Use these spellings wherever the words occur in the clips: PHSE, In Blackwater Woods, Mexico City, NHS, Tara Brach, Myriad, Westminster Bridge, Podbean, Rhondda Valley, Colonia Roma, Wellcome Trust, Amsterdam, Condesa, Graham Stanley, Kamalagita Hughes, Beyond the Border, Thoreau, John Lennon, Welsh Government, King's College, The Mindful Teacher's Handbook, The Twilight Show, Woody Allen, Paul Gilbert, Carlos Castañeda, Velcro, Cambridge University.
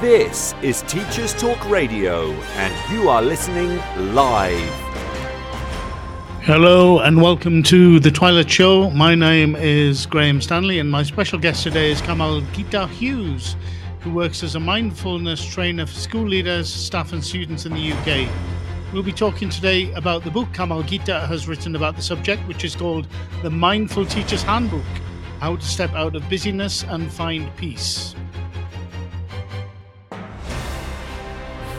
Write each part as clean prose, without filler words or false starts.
This is Teachers Talk Radio, and you are listening live. Hello and welcome to The Twilight Show. My name is Graham Stanley, and my special guest today is Kamalagita Hughes, who works as a mindfulness trainer for school leaders, staff and students in the UK. We'll be talking today about the book Kamalagita has written about the subject, which is called The Mindful Teacher's Handbook, How to Step Out of Busyness and Find Peace.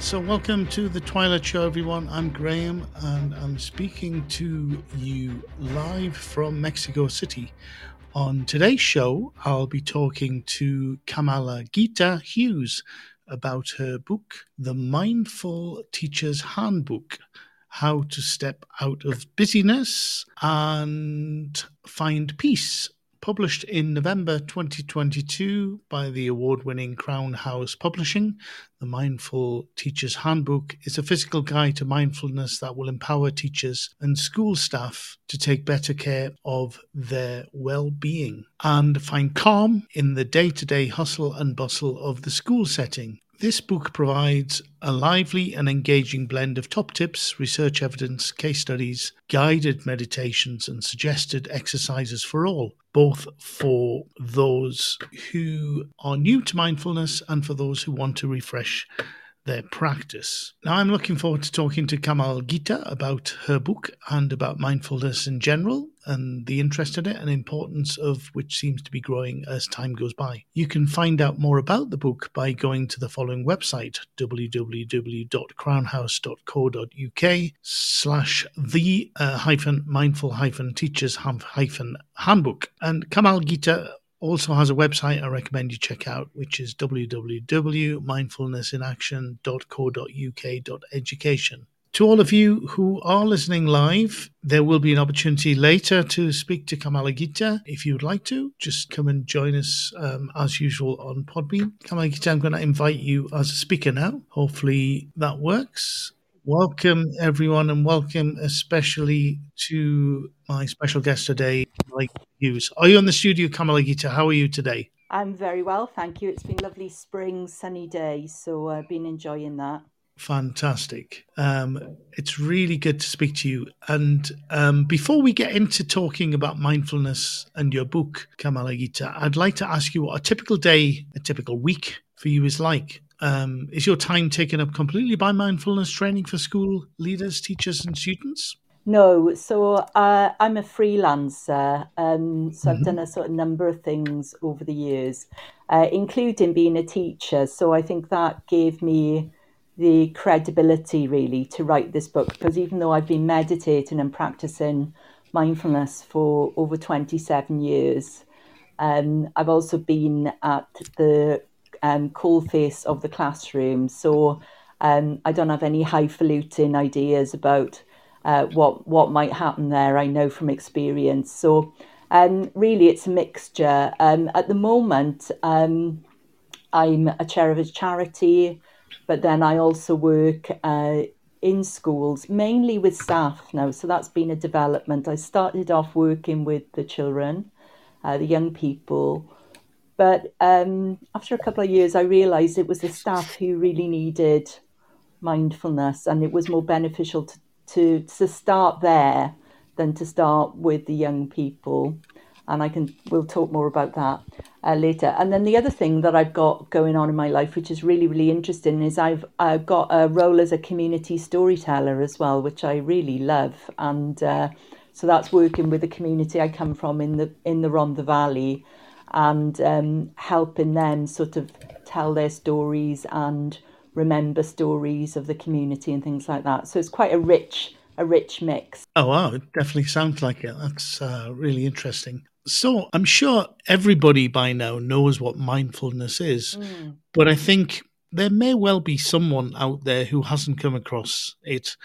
So welcome to The Twilight Show, everyone. I'm Graham, and I'm speaking to you live from Mexico City. On today's show, I'll be talking to Kamalagita Hughes about her book, The Mindful Teacher's Handbook, How to Step Out of Busyness and Find Peace, published in November 2022 by the award-winning Crown House Publishing. The Mindful Teacher's Handbook is a physical guide to mindfulness that will empower teachers and school staff to take better care of their well-being and find calm in the day-to-day hustle and bustle of the school setting. This book provides a lively and engaging blend of top tips, research evidence, case studies, guided meditations, and suggested exercises for all, both for those who are new to mindfulness and for those who want to refresh their practice. Now, I'm looking forward to talking to Kamalagita about her book and about mindfulness in general, and the interest in it and importance of which seems to be growing as time goes by. You can find out more about the book by going to the following website, www.crownhouse.co.uk/the-mindful-teachers-handbook. And Kamalagita also has a website I recommend you check out, which is www.mindfulnessinaction.co.uk.education. To all of you who are listening live, there will be an opportunity later to speak to Kamalagita. If you'd like to, just come and join us as usual on Podbean. Kamalagita, I'm going to invite you as a speaker now. Hopefully that works. Welcome, everyone, and welcome especially to my special guest today, Kamalagita Hughes. Are you in the studio, Kamalagita? How are you today? I'm very well, thank you. It's been a lovely spring, sunny day, so I've been enjoying that. Fantastic. It's really good to speak to you. And before we get into talking about mindfulness and your book, Kamalagita, I'd like to ask you what a typical day, a typical week for you is like. Is your time taken up completely by mindfulness training for school leaders, teachers and students? No, so I'm a freelancer, so I've done a sort of number of things over the years, including being a teacher. So I think that gave me the credibility really to write this book, because even though I've been meditating and practicing mindfulness for over 27 years, I've also been at the coal face of the classroom, so I don't have any highfalutin ideas about what might happen there. I know from experience, so really it's a mixture. At the moment I'm a chair of a charity, but then I also work in schools, mainly with staff now. So that's been a development. I started off working with the children, the young people. But after a couple of years, I realised it was the staff who really needed mindfulness. And it was more beneficial to start there than to start with the young people. And we'll talk more about that later. And then the other thing that I've got going on in my life, which is really, really interesting, is I've got a role as a community storyteller as well, which I really love. And so that's working with the community I come from in the Rhondda Valley, and helping them sort of tell their stories and remember stories of the community and things like that. So it's quite a rich mix. Oh, wow. It definitely sounds like it. That's really interesting. So I'm sure everybody by now knows what mindfulness is, but I think there may well be someone out there who hasn't come across it.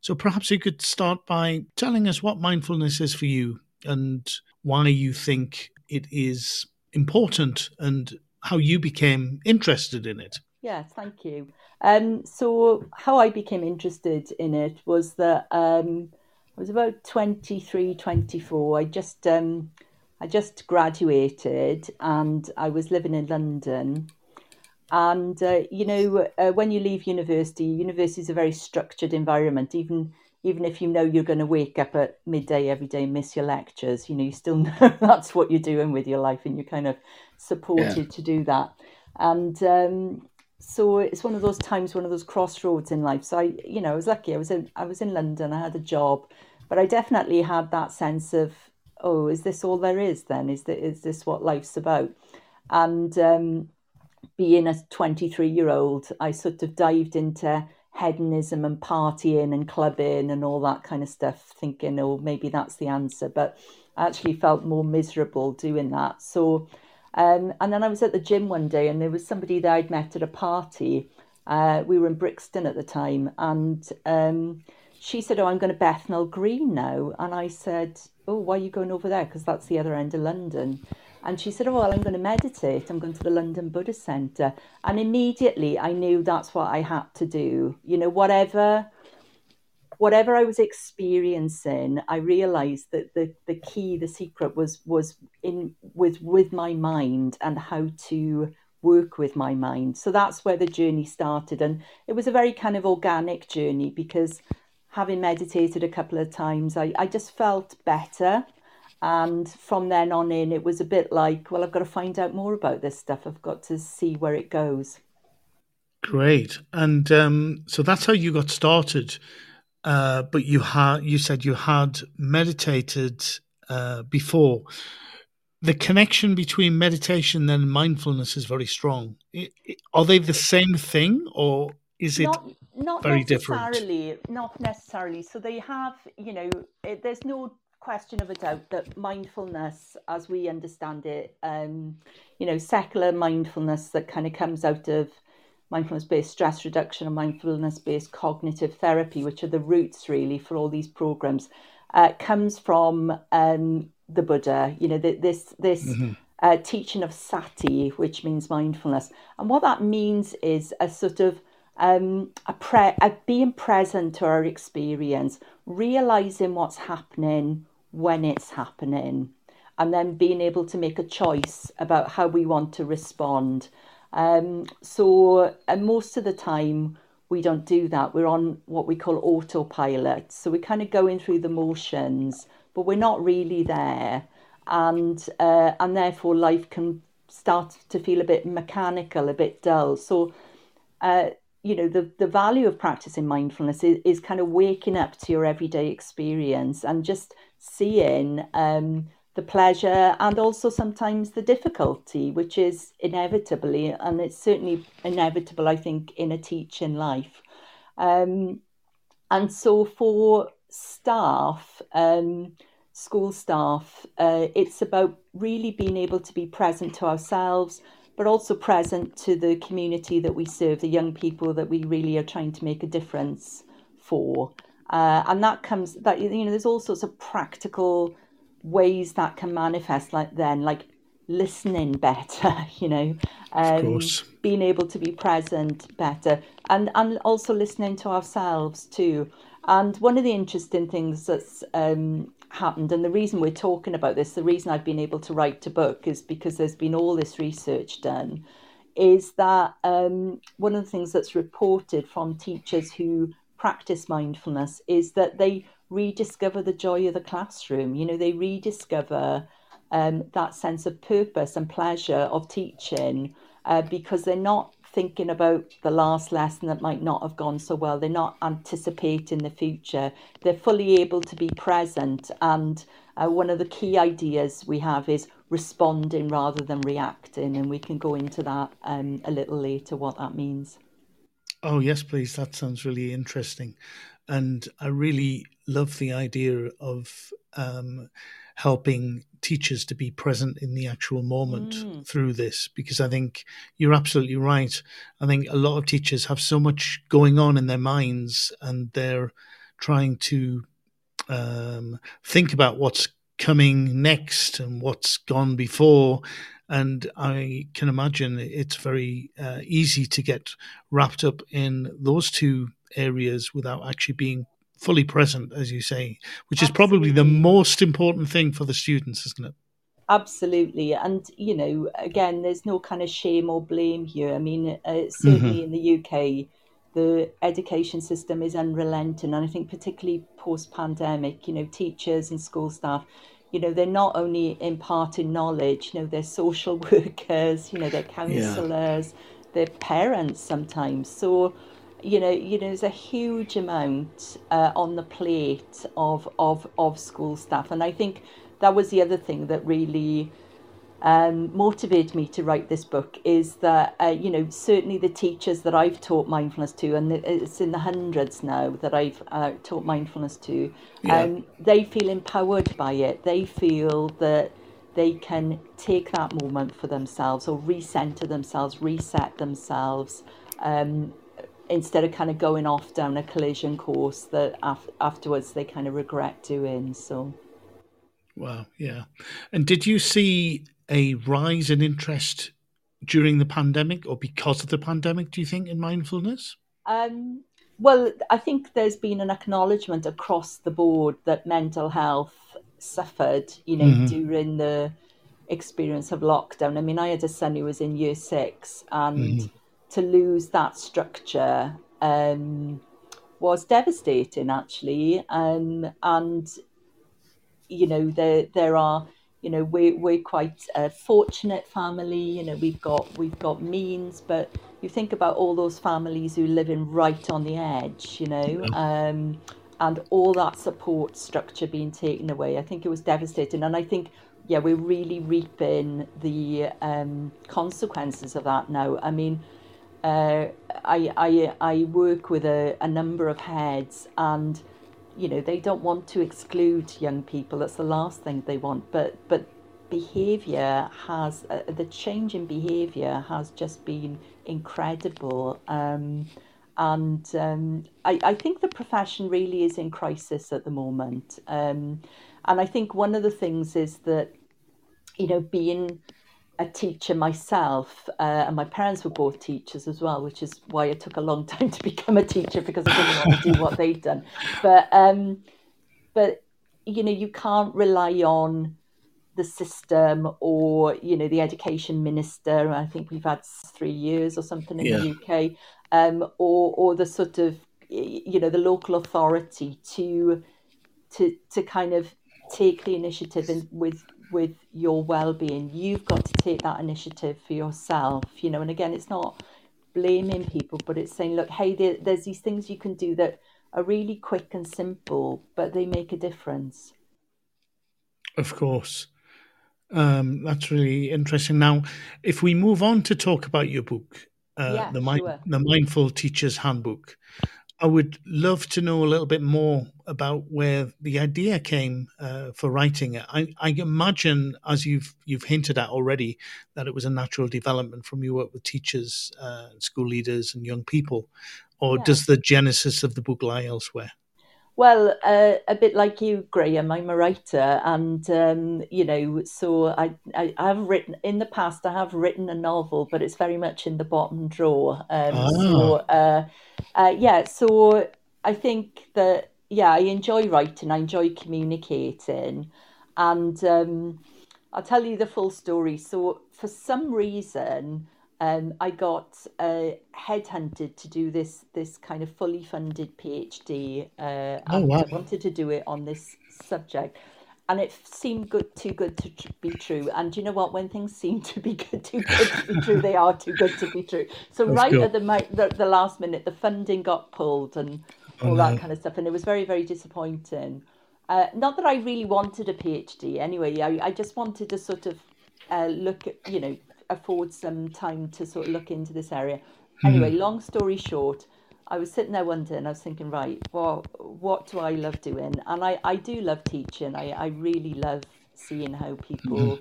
So perhaps you could start by telling us what mindfulness is for you and why you think it is important and how you became interested in it. Yeah, thank you. So how I became interested in it was that I was about 23, 24. I just graduated and I was living in London. And, when you leave university, university is a very structured environment. Even if you know you're going to wake up at midday every day and miss your lectures, you still know that's what you're doing with your life and you're kind of supported to do that. And so it's one of those times, one of those crossroads in life. So, I was lucky. I was in London. I had a job, but I definitely had that sense of, oh, is this all there is then? Is this what life's about? And being a 23-year-old, I sort of dived into hedonism and partying and clubbing and all that kind of stuff, thinking, oh, maybe that's the answer. But I actually felt more miserable doing that. So, and then I was at the gym one day and there was somebody that I'd met at a party. We were in Brixton at the time. And she said, oh, I'm going to Bethnal Green now. And I said, oh, why are you going over there? Because that's the other end of London. And she said, oh, well, I'm going to meditate. I'm going to the London Buddhist Centre. And immediately I knew that's what I had to do. Whatever I was experiencing, I realised that the key, the secret was in with my mind and how to work with my mind. So that's where the journey started. And it was a very kind of organic journey because having meditated a couple of times, I just felt better. And from then on in, it was a bit like, well, I've got to find out more about this stuff. I've got to see where it goes. Great. And so that's how you got started. But you said you had meditated before. The connection between meditation and mindfulness is very strong. Are they the same thing or is it... Not very necessarily, different? Not necessarily. So they have, there's no... question of a doubt that mindfulness as we understand it, secular mindfulness that kind of comes out of mindfulness-based stress reduction and mindfulness-based cognitive therapy, which are the roots really for all these programs, comes from the Buddha, this mm-hmm. Teaching of sati, which means mindfulness. And what that means is a sort of being present to our experience, realizing what's happening when it's happening, and then being able to make a choice about how we want to respond. So most of the time we don't do that. We're on what we call autopilot. So we're kind of going through the motions, but we're not really there. And therefore life can start to feel a bit mechanical, a bit dull. So, the value of practicing mindfulness is kind of waking up to your everyday experience and just seeing the pleasure and also sometimes the difficulty, which is inevitably, and it's certainly inevitable, I think, in a teaching life. And so for staff, school staff, it's about really being able to be present to ourselves, but also present to the community that we serve, the young people that we really are trying to make a difference for. And that comes, there's all sorts of practical ways that can manifest like listening better, of course, being able to be present better and also listening to ourselves too. And one of the interesting things that's happened, and the reason we're talking about this, the reason I've been able to write a book is because there's been all this research done, is that one of the things that's reported from teachers who practice mindfulness is that they rediscover the joy of the classroom. They rediscover that sense of purpose and pleasure of teaching because they're not thinking about the last lesson that might not have gone so well. They're not anticipating the future. They're fully able to be present. And one of the key ideas we have is responding rather than reacting. And we can go into that a little later, what that means. Oh, yes, please. That sounds really interesting. And I really love the idea of helping teachers to be present in the actual moment through this, because I think you're absolutely right. I think a lot of teachers have so much going on in their minds and they're trying to think about what's coming next and what's gone before. And I can imagine it's very easy to get wrapped up in those two areas without actually being fully present, as you say, which is probably the most important thing for the students, isn't it? Absolutely. And, you know, again, there's no kind of shame or blame here. I mean, certainly in the UK, the education system is unrelenting. And I think particularly post-pandemic, you know, teachers and school staff, you know, they're not only imparting knowledge, you know, they're social workers, you know, they're counsellors, they're parents sometimes. So, you know, there's a huge amount on the plate of school staff. And I think that was the other thing that really motivated me to write this book, is that, you know, certainly the teachers that I've taught mindfulness to, and it's in the hundreds now that I've taught mindfulness to, they feel empowered by it. They feel that they can take that moment for themselves or recenter themselves, reset themselves, instead of kind of going off down a collision course that afterwards they kind of regret doing. So, wow, yeah. And did you see a rise in interest during the pandemic, or because of the pandemic, do you think, in mindfulness? Well, I think there's been an acknowledgement across the board that mental health suffered, you know, during the experience of lockdown. I mean, I had a son who was in year six, and to lose that structure was devastating, actually. And, you know, there are, you know, we're quite a fortunate family, you know, we've got means, but you think about all those families who live in right on the edge, you know, and all that support structure being taken away. I think it was devastating. And I think, yeah, we're really reaping the consequences of that now. I mean, I work with a number of heads, and you know, they don't want to exclude young people. That's the last thing they want. But behaviour has the change in behaviour has just been incredible. And I think the profession really is in crisis at the moment. And I think one of the things is that, you know, being a teacher myself, and my parents were both teachers as well, which is why it took a long time to become a teacher, because I didn't want to do what they'd done. But you know, you can't rely on the system or, you know, the education minister. I think we've had 3 years or something in the UK, or the sort of, you know, the local authority to kind of take the initiative in, with your well-being. You've got to take that initiative for yourself, you know. And again, it's not blaming people, but it's saying, look, hey, there's these things you can do that are really quick and simple, but they make a difference. Of course. That's really interesting. Now, if we move on to talk about your book, The Mindful Teacher's Handbook, I would love to know a little bit more about where the idea came for writing it. I imagine, as you've hinted at already, that it was a natural development from your work with teachers, school leaders and young people. Or does the genesis of the book lie elsewhere? Well, a bit like you, Graham, I'm a writer, and, you know, so I have written, in the past, I have written a novel, but it's very much in the bottom drawer. So I think that, I enjoy writing, I enjoy communicating, and I'll tell you the full story. So for some reason, I got headhunted to do this kind of fully funded PhD. I wanted to do it on this subject, and it seemed too good to be true. And you know what? When things seem to be too good to be true, they are too good to be true. So at the last minute, the funding got pulled and all that kind of stuff, and it was very, very disappointing. Not that I really wanted a PhD anyway. I just wanted to sort of look at, you know, afford some time to sort of look into this area. Anyway, long story short, I was sitting there one day and I was thinking, right, well, what do I love doing? And I do love teaching. I really love seeing how people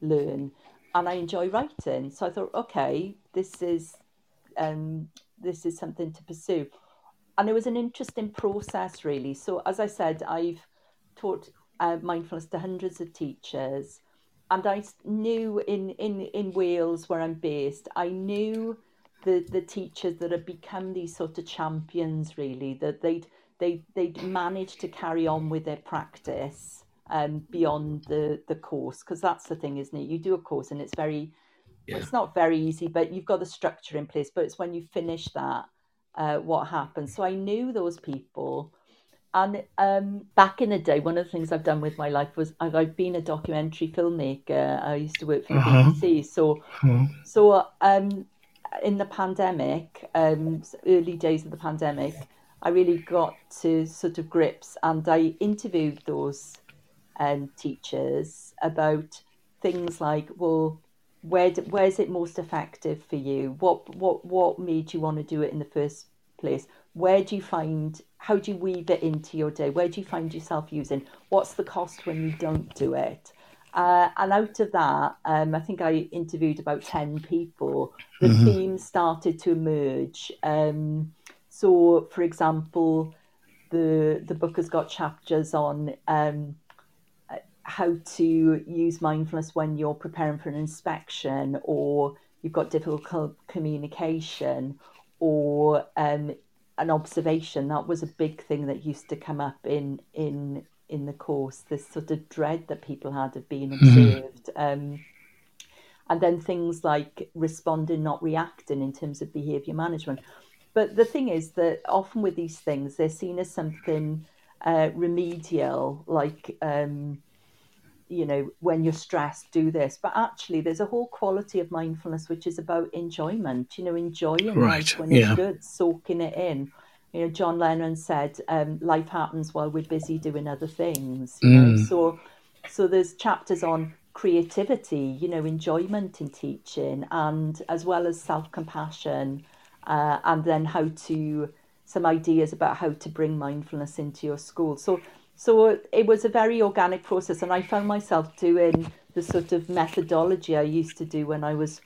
learn. And I enjoy writing. So I thought, okay, this is something to pursue. And it was an interesting process, really. So as I said, I've taught mindfulness to hundreds of teachers. And I knew in Wales, where I'm based, I knew the teachers that had become these sort of champions, really, that they'd managed to carry on with their practice beyond the course. Because that's the thing, isn't it? You do a course and it's very, well, it's not very easy, but you've got the structure in place. But it's when you finish that, what happens. So I knew those people. And back in the day, one of the things I've done with my life was I've been a documentary filmmaker. I used to work for the BBC. So in the pandemic, early days of the pandemic, I really got to sort of grips, and I interviewed those teachers about things like, well, where's it most effective for you? What made you want to do it in the first place? Where do you find, how do you weave it into your day? Where do you find yourself using? What's the cost when you don't do it? And out of that, I think I interviewed about 10 people. The themes started to emerge. So, for example, the book has got chapters on how to use mindfulness when you're preparing for an inspection, or you've got difficult communication, or an observation. That was a big thing that used to come up in the course, this sort of dread that people had of being observed. And then things like responding, not reacting, in terms of behaviour management. But the thing is that often with these things, they're seen as something remedial, like, when you're stressed, do this. But actually, there's a whole quality of mindfulness which is about enjoyment, enjoying life when it's good, soaking it in. John Lennon said, life happens while we're busy doing other things. You know? So there's chapters on creativity, enjoyment in teaching, and as well as self-compassion, and then some ideas about how to bring mindfulness into your school. So it was a very organic process, and I found myself doing the sort of methodology I used to do when I was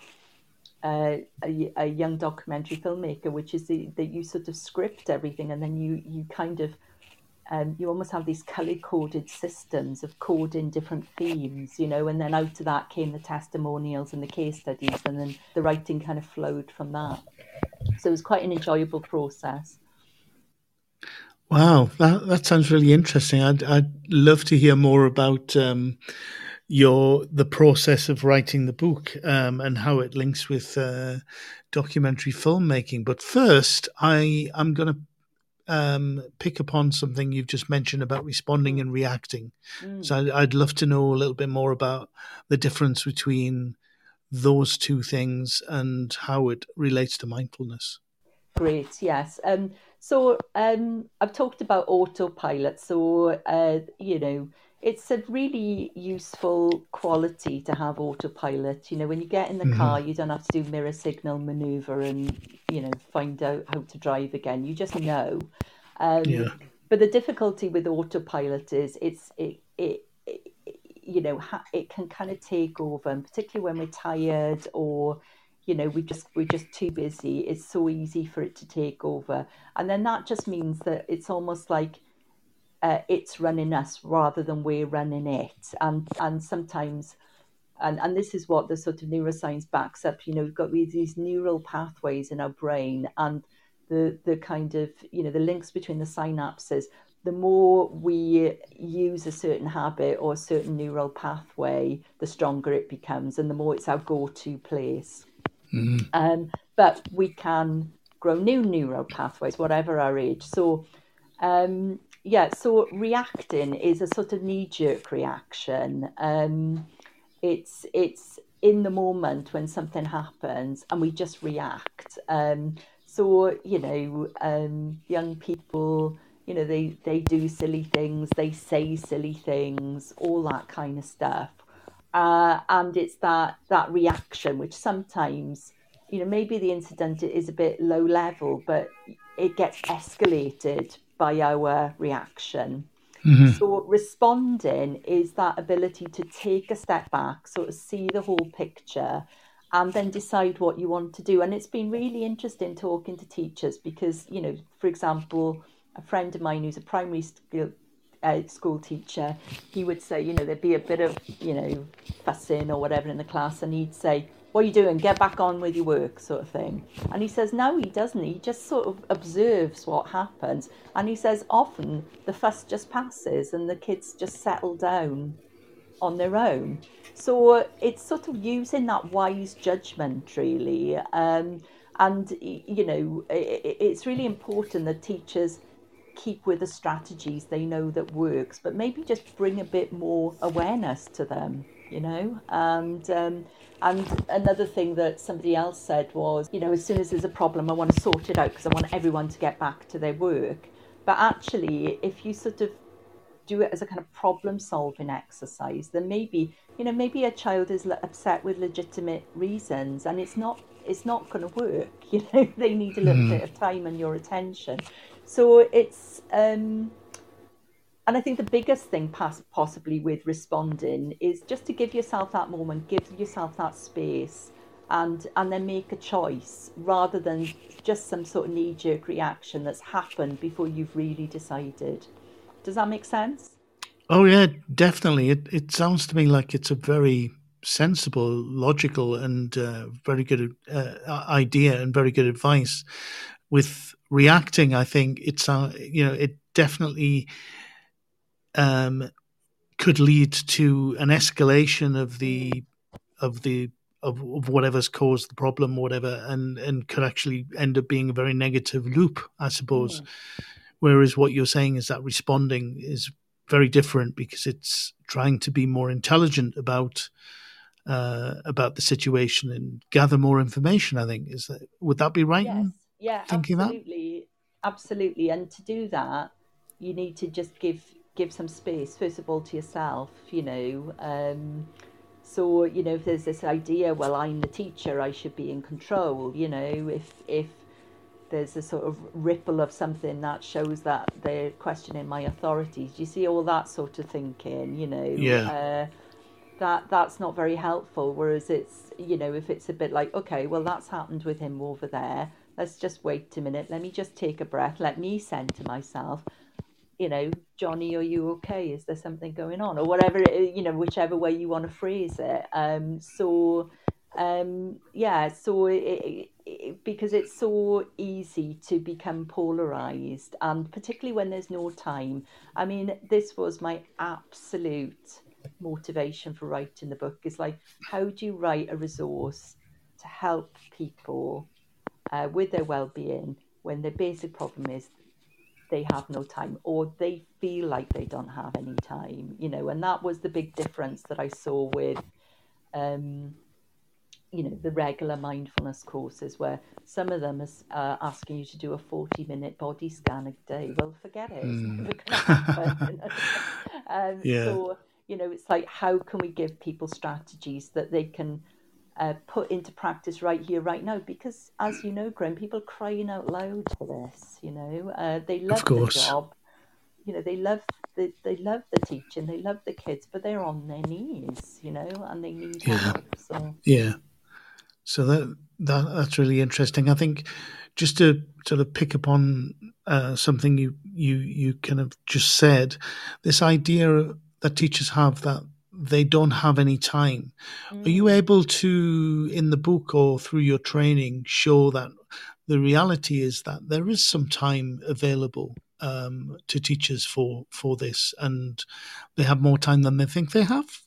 a young documentary filmmaker, which is that you sort of script everything, and then you kind of you almost have these colour-coded systems of coding different themes, and then out of that came the testimonials and the case studies, and then the writing kind of flowed from that. So it was quite an enjoyable process. Wow, that sounds really interesting. I'd love to hear more about the process of writing the book and how it links with documentary filmmaking. But first, I'm going to pick upon something you've just mentioned about responding and reacting. So I'd love to know a little bit more about the difference between those two things and how it relates to mindfulness. Great, yes. So I've talked about autopilot. So, it's a really useful quality to have autopilot. When you get in the car, you don't have to do mirror signal manoeuvre and, find out how to drive again. You just know. But the difficulty with autopilot is it can kind of take over, and particularly when we're tired or, we're just too busy. It's so easy for it to take over. And then that just means that it's almost like it's running us rather than we're running it. And sometimes, and this is what the sort of neuroscience backs up, we've got these neural pathways in our brain, and the kind of, the links between the synapses. The more we use a certain habit or a certain neural pathway, the stronger it becomes, and the more it's our go-to place. But we can grow new neural pathways, whatever our age. So, so reacting is a sort of knee-jerk reaction. It's in the moment when something happens, and we just react. Young people, they do silly things, they say silly things, all that kind of stuff. And it's that reaction, which sometimes, maybe the incident is a bit low level, but it gets escalated by our reaction. Mm-hmm. So responding is that ability to take a step back, sort of see the whole picture and then decide what you want to do. And it's been really interesting talking to teachers because, you know, for example, a friend of mine who's a primary school teacher, he would say, you know, there'd be a bit of, you know, fussing or whatever in the class, and he'd say, what are you doing? Get back on with your work, sort of thing. And he says, no, he doesn't. He just sort of observes what happens. And he says, often the fuss just passes and the kids just settle down on their own. So it's sort of using that wise judgment, really. And, you know, it's really important that teachers keep with the strategies they know that works, but maybe just bring a bit more awareness to them, you know. And another thing that somebody else said was, you know, as soon as there's a problem, I want to sort it out because I want everyone to get back to their work. But actually, if you sort of do it as a kind of problem solving exercise, then maybe, you know, maybe a child is upset with legitimate reasons and it's not going to work, you know. They need a little bit of time and your attention. So it's, and I think the biggest thing possibly with responding is just to give yourself that moment, give yourself that space, and then make a choice rather than just some sort of knee-jerk reaction that's happened before you've really decided. Does that make sense? Oh, yeah, definitely. It sounds to me like it's a very sensible, logical, and very good idea and very good advice. With reacting, I think it's you know, it definitely could lead to an escalation of whatever's caused the problem, whatever, and could actually end up being a very negative loop, I suppose. Yeah. Whereas what you're saying is that responding is very different because it's trying to be more intelligent about the situation and gather more information. I think would that be right? Yes. Yeah, absolutely. Absolutely. And to do that, you need to just give some space, first of all, to yourself, you know. So, you know, if there's this idea, well, I'm the teacher, I should be in control, you know, if there's a sort of ripple of something that shows that they're questioning my authorities, you see all that sort of thinking, you know. Yeah. That's not very helpful. Whereas it's, you know, if it's a bit like, okay, well, that's happened with him over there. Let's just wait a minute. Let me just take a breath. Let me send to myself, you know, Johnny, are you okay? Is there something going on? Or whatever, you know, whichever way you want to phrase it. So because it's so easy to become polarised, and particularly when there's no time. I mean, this was my absolute motivation for writing the book. It's like, how do you write a resource to help people with their well-being when their basic problem is they have no time, or they feel like they don't have any time, you know? And that was the big difference that I saw with, you know, the regular mindfulness courses, where some of them are asking you to do a 40-minute body scan a day. Well, forget it. It's never going to happen. Yeah. So, you know, it's like, how can we give people strategies that they can put into practice right here, right now? Because, as you know, Graham, people are crying out loud for this, you know. They love the job, you know, they love the teaching, they love the kids, but they're on their knees, you know, and they need help. So that's really interesting. I think, just to sort of pick up on something you kind of just said, this idea that teachers have that they don't have any time. Are you able to, in the book or through your training, show that the reality is that there is some time available to teachers for this, and they have more time than they think they have?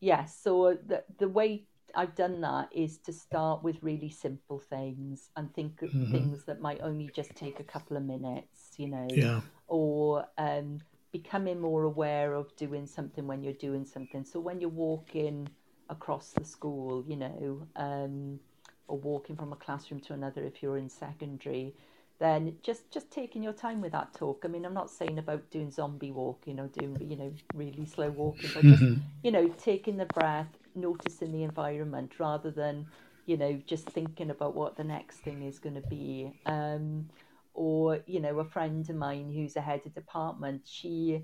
Yes. So the way I've done that is to start with really simple things and think of things that might only just take a couple of minutes, you know. Yeah. Or becoming more aware of doing something when you're doing something. So when you're walking across the school, you know, or walking from a classroom to another if you're in secondary, then just taking your time with that talk. I mean, I'm not saying about doing zombie walking or doing, you know, really slow walking, but just, you know, taking the breath, noticing the environment rather than, you know, just thinking about what the next thing is going to be. Or, you know, a friend of mine who's a head of department, she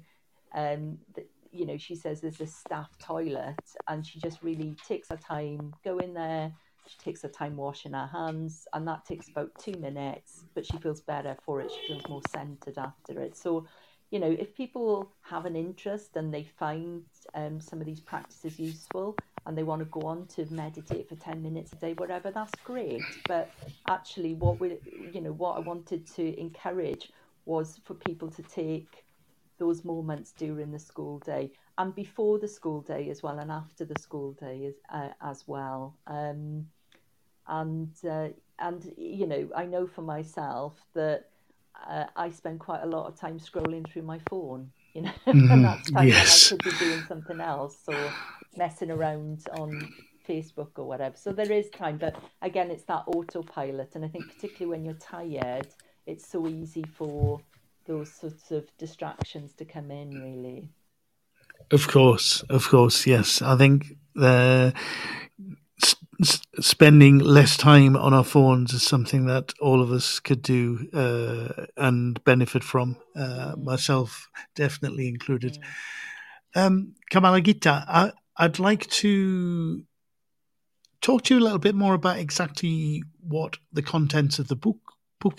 you know, she says there's this staff toilet, and she just really takes her time going there. She takes her time washing her hands, and that takes about 2 minutes, but she feels better for it. She feels more centered after it. So, you know, if people have an interest and they find some of these practices useful and they want to go on to meditate for 10 minutes a day, whatever, that's great. But actually what we, you know, what I wanted to encourage was for people to take those moments during the school day and before the school day as well, and after the school day as well. And you know, I know for myself that I spend quite a lot of time scrolling through my phone, you know, and that's time yes. when I could be doing something else or messing around on Facebook or whatever. So there is time, but again, it's that autopilot. And I think particularly when you're tired, it's so easy for those sorts of distractions to come in, really. Of course, yes. I think spending less time on our phones is something that all of us could do and benefit from, myself definitely included. Kamalagita, I'd like to talk to you a little bit more about exactly what the contents of the book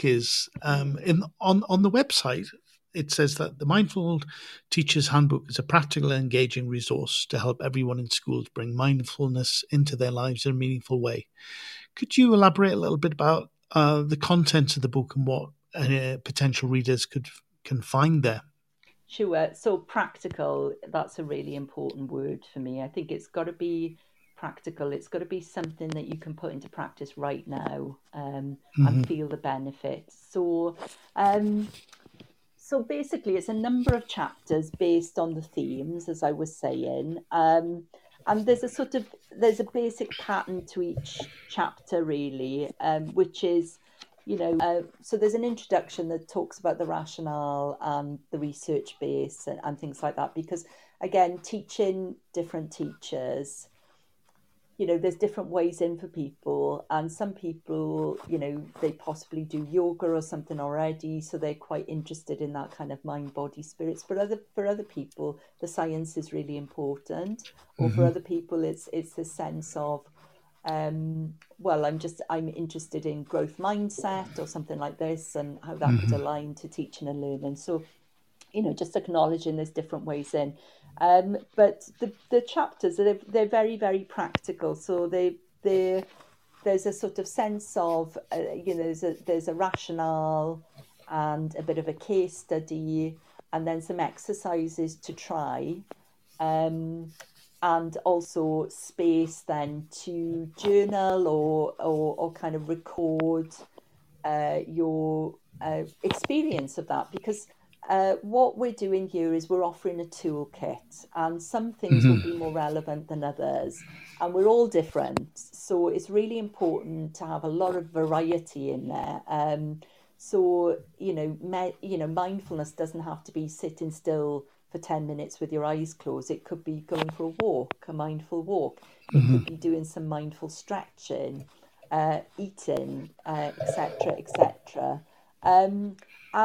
is. On the website, it says that the Mindful Teacher's Handbook is a practical and engaging resource to help everyone in schools bring mindfulness into their lives in a meaningful way. Could you elaborate a little bit about the contents of the book and what potential readers can find there? Sure. So practical, that's a really important word for me. I think it's got to be practical. It's got to be something that you can put into practice right now and feel the benefits. So basically, it's a number of chapters based on the themes, as I was saying, and there's a basic pattern to each chapter, really, which is, you know, so there's an introduction that talks about the rationale and the research base and things like that, because again, teaching different teachers, you know, there's different ways in for people, and some people, you know, they possibly do yoga or something already, so they're quite interested in that kind of mind, body, spirits. For other people, the science is really important, or for other people, it's the sense of, well, I'm interested in growth mindset or something like this, and how that could align to teaching and learning. So, you know, just acknowledging there's different ways in. But the chapters, they're very, very practical. So there's a sort of sense of, you know, there's a rationale and a bit of a case study, and then some exercises to try, and also space then to journal or kind of record your experience of that, because what we're doing here is we're offering a toolkit, and some things will be more relevant than others, and we're all different. So it's really important to have a lot of variety in there. So, you know, mindfulness doesn't have to be sitting still for 10 minutes with your eyes closed. It could be going for a walk, a mindful walk. It could be doing some mindful stretching, eating, etc., etc.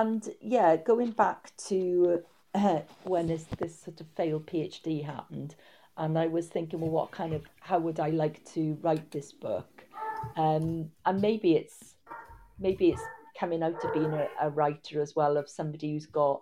And yeah, going back to when this sort of failed PhD happened, and I was thinking, well, how would I like to write this book? And maybe it's coming out to being a writer as well, of somebody who's got,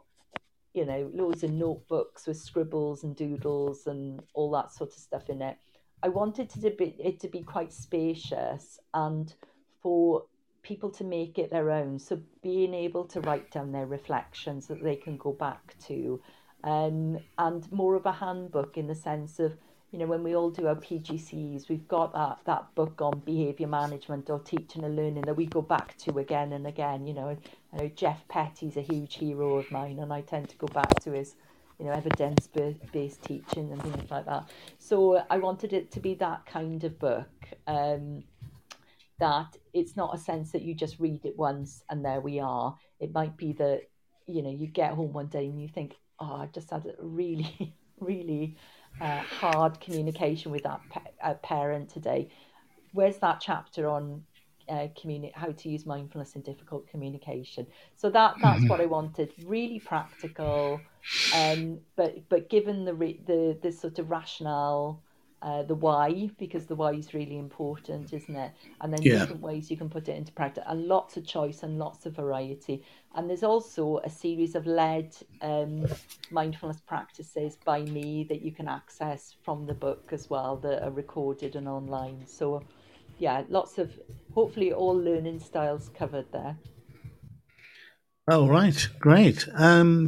you know, loads of notebooks with scribbles and doodles and all that sort of stuff in it. I wanted it to be quite spacious and for people to make it their own. So being able to write down their reflections that they can go back to, and more of a handbook in the sense of, you know, when we all do our PGCEs, we've got that book on behaviour management or teaching and learning that we go back to again and again. You know, I know Jeff Petty's a huge hero of mine, and I tend to go back to his, you know, evidence-based teaching and things like that. So I wanted it to be that kind of book, that it's not a sense that you just read it once and there we are. It might be that, you know, you get home one day and you think, oh, I've just had a really, really hard communication with that parent today. Where's that chapter on how to use mindfulness in difficult communication. So that's what I wanted, really practical, but given the sort of rationale, the why, because the why is really important, isn't it? And then different ways you can put it into practice, and lots of choice and lots of variety. And there's also a series of led mindfulness practices by me that you can access from the book as well, that are recorded and online. So yeah, lots of, hopefully, all learning styles covered there. Oh, right. Great. And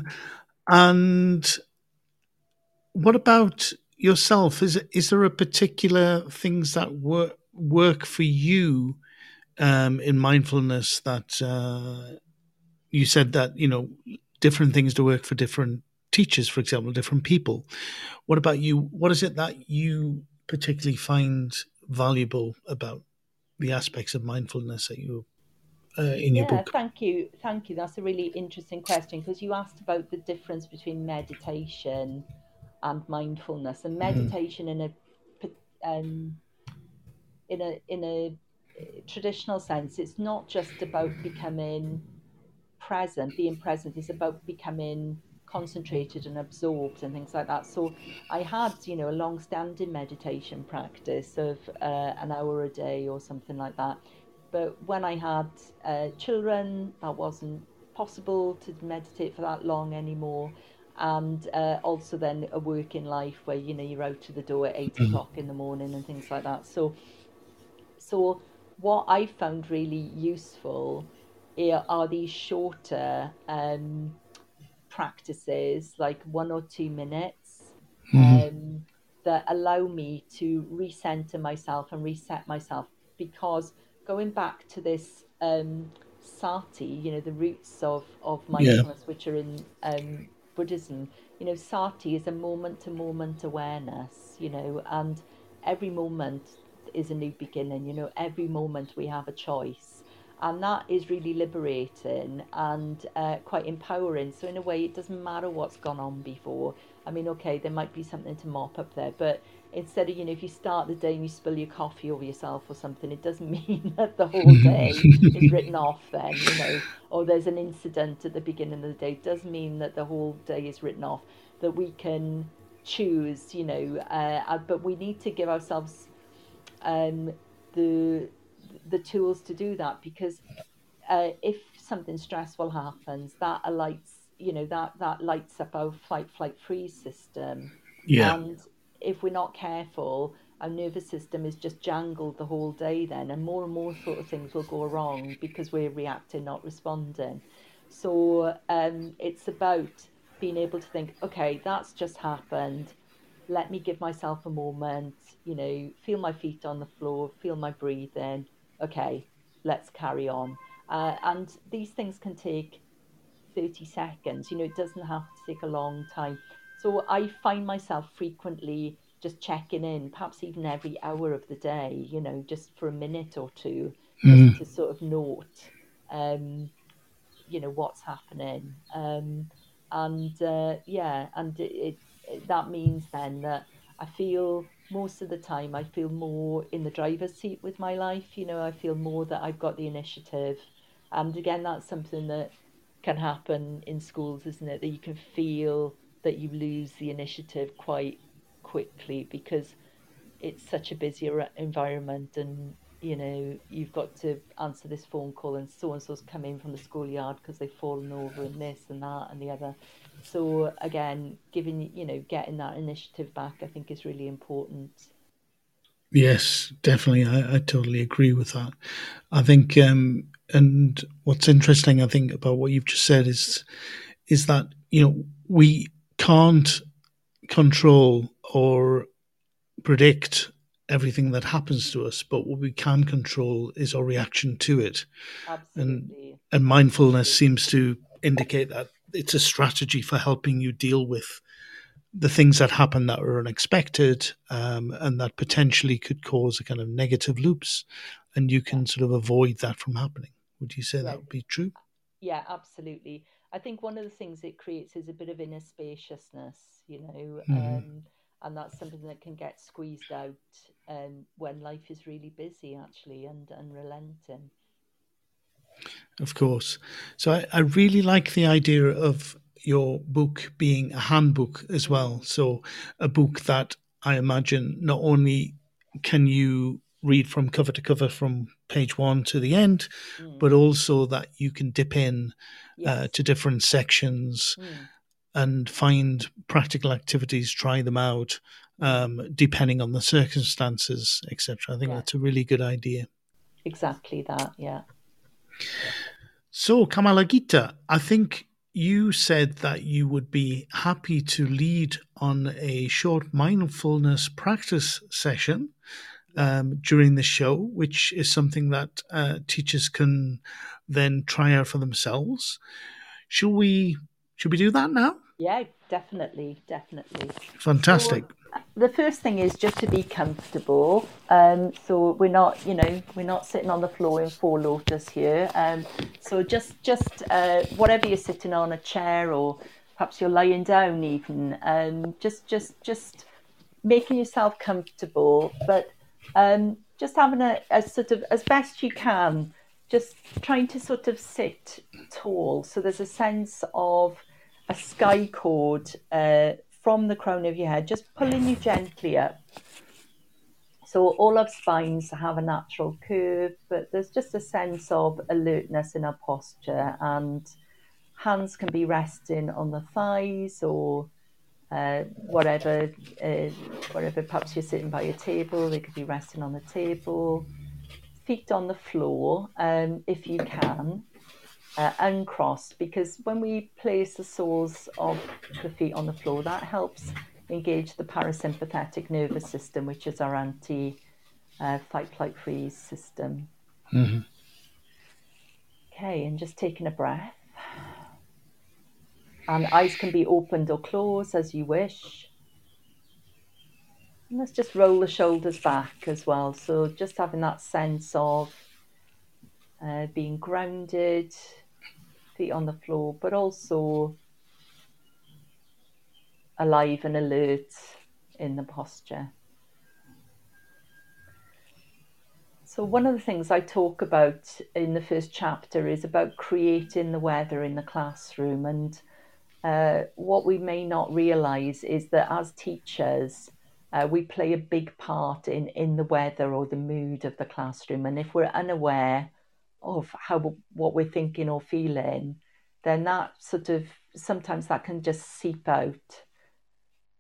what about yourself? Is there a particular things that work for you in mindfulness that you said that, you know, different things to work for different teachers, for example, different people. What about you? What is it that you particularly find valuable about the aspects of mindfulness that you in your book? Thank you. That's a really interesting question, because you asked about the difference between meditation and mindfulness, and meditation in a traditional sense, it's not just about becoming present. Being present is about becoming concentrated and absorbed and things like that. So I had, you know, a long-standing meditation practice of an hour a day or something like that. But when I had children, that wasn't possible to meditate for that long anymore. And also then a working life where, you know, you're out to the door at 8 o'clock in the morning and things like that. So what I found really useful are these shorter practices, like 1 or 2 minutes, that allow me to recenter myself and reset myself. Because going back to this sati, you know, the roots of mindfulness, which are in Buddhism, you know, sati is a moment-to-moment awareness, you know, and every moment is a new beginning. You know, every moment we have a choice. And that is really liberating and quite empowering. So in a way, it doesn't matter what's gone on before. I mean, okay, there might be something to mop up there, but instead of, you know, if you start the day and you spill your coffee over yourself or something, it doesn't mean that the whole day is written off then, you know, or there's an incident at the beginning of the day. It doesn't mean that the whole day is written off, that we can choose, you know, but we need to give ourselves the tools to do that, because if something stressful happens, that lights up our fight, flight, freeze system. Yeah. And if we're not careful, our nervous system is just jangled the whole day then, and more sort of things will go wrong because we're reacting, not responding. So it's about being able to think, okay, that's just happened. Let me give myself a moment, you know, feel my feet on the floor, feel my breathing. Okay, let's carry on. And these things can take 30 seconds. You know, it doesn't have to take a long time. So I find myself frequently just checking in, perhaps even every hour of the day, you know, just for a minute or two, just to sort of note, you know, what's happening. That means then that I feel most of the time I feel more in the driver's seat with my life. You know, I feel more that I've got the initiative. And again, that's something that can happen in schools, isn't it? That you can feel that you lose the initiative quite quickly because it's such a busy environment, and, you know, you've got to answer this phone call, and so-and-so's come in from the schoolyard because they've fallen over and this and that and the other. So again, getting that initiative back, I think, is really important. Yes, definitely. I totally agree with that. I think, and what's interesting, I think, about what you've just said is that, you know, we can't control or predict everything that happens to us, but what we can control is our reaction to it. Absolutely. And mindfulness seems to indicate that it's a strategy for helping you deal with the things that happen that are unexpected, and that potentially could cause a kind of negative loops, and you can sort of avoid that from happening. Would you say that would be true? Yeah, absolutely. I think one of the things it creates is a bit of inner spaciousness, you know, And that's something that can get squeezed out when life is really busy, actually, and unrelenting. Of course. So I really like the idea of your book being a handbook as well. So a book that I imagine not only can you read from cover to cover from page one to the end, but also that you can dip in to different sections and find practical activities, try them out, depending on the circumstances, etc. I think that's a really good idea. Exactly that, yeah. So, Kamalagita, I think you said that you would be happy to lead on a short mindfulness practice session during the show, which is something that teachers can then try out for themselves. Should we do that now? Yeah, definitely. Fantastic. So, the first thing is just to be comfortable. So we're not sitting on the floor in four lotus here. So just whatever you're sitting on, a chair or perhaps you're lying down even. Just making yourself comfortable, but just having a sort of, as best you can, just trying to sort of sit tall. So there's a sense of a sky cord from the crown of your head, just pulling you gently up. So all our spines have a natural curve, but there's just a sense of alertness in our posture, and hands can be resting on the thighs or whatever, perhaps you're sitting by your table, they could be resting on the table. Feet on the floor, if you can, uncrossed, because when we place the soles of the feet on the floor, that helps engage the parasympathetic nervous system, which is our anti-fight, flight, freeze system. Mm-hmm. Okay, and just taking a breath. And eyes can be opened or closed as you wish. And let's just roll the shoulders back as well. So just having that sense of being grounded, feet on the floor, but also alive and alert in the posture. So one of the things I talk about in the first chapter is about creating the weather in the classroom. And what we may not realise is that as teachers, we play a big part in the weather or the mood of the classroom. And if we're unaware of what we're thinking or feeling, then that sort of, sometimes that can just seep out.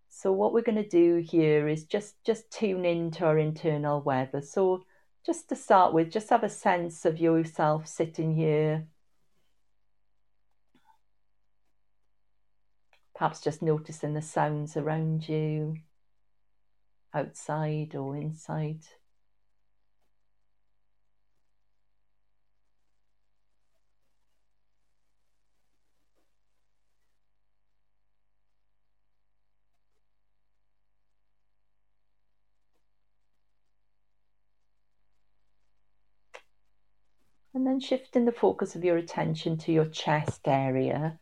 So what we're going to do here is just tune into our internal weather. So just to start with, just have a sense of yourself sitting here. Perhaps just noticing the sounds around you, outside or inside. And then shifting the focus of your attention to your chest area.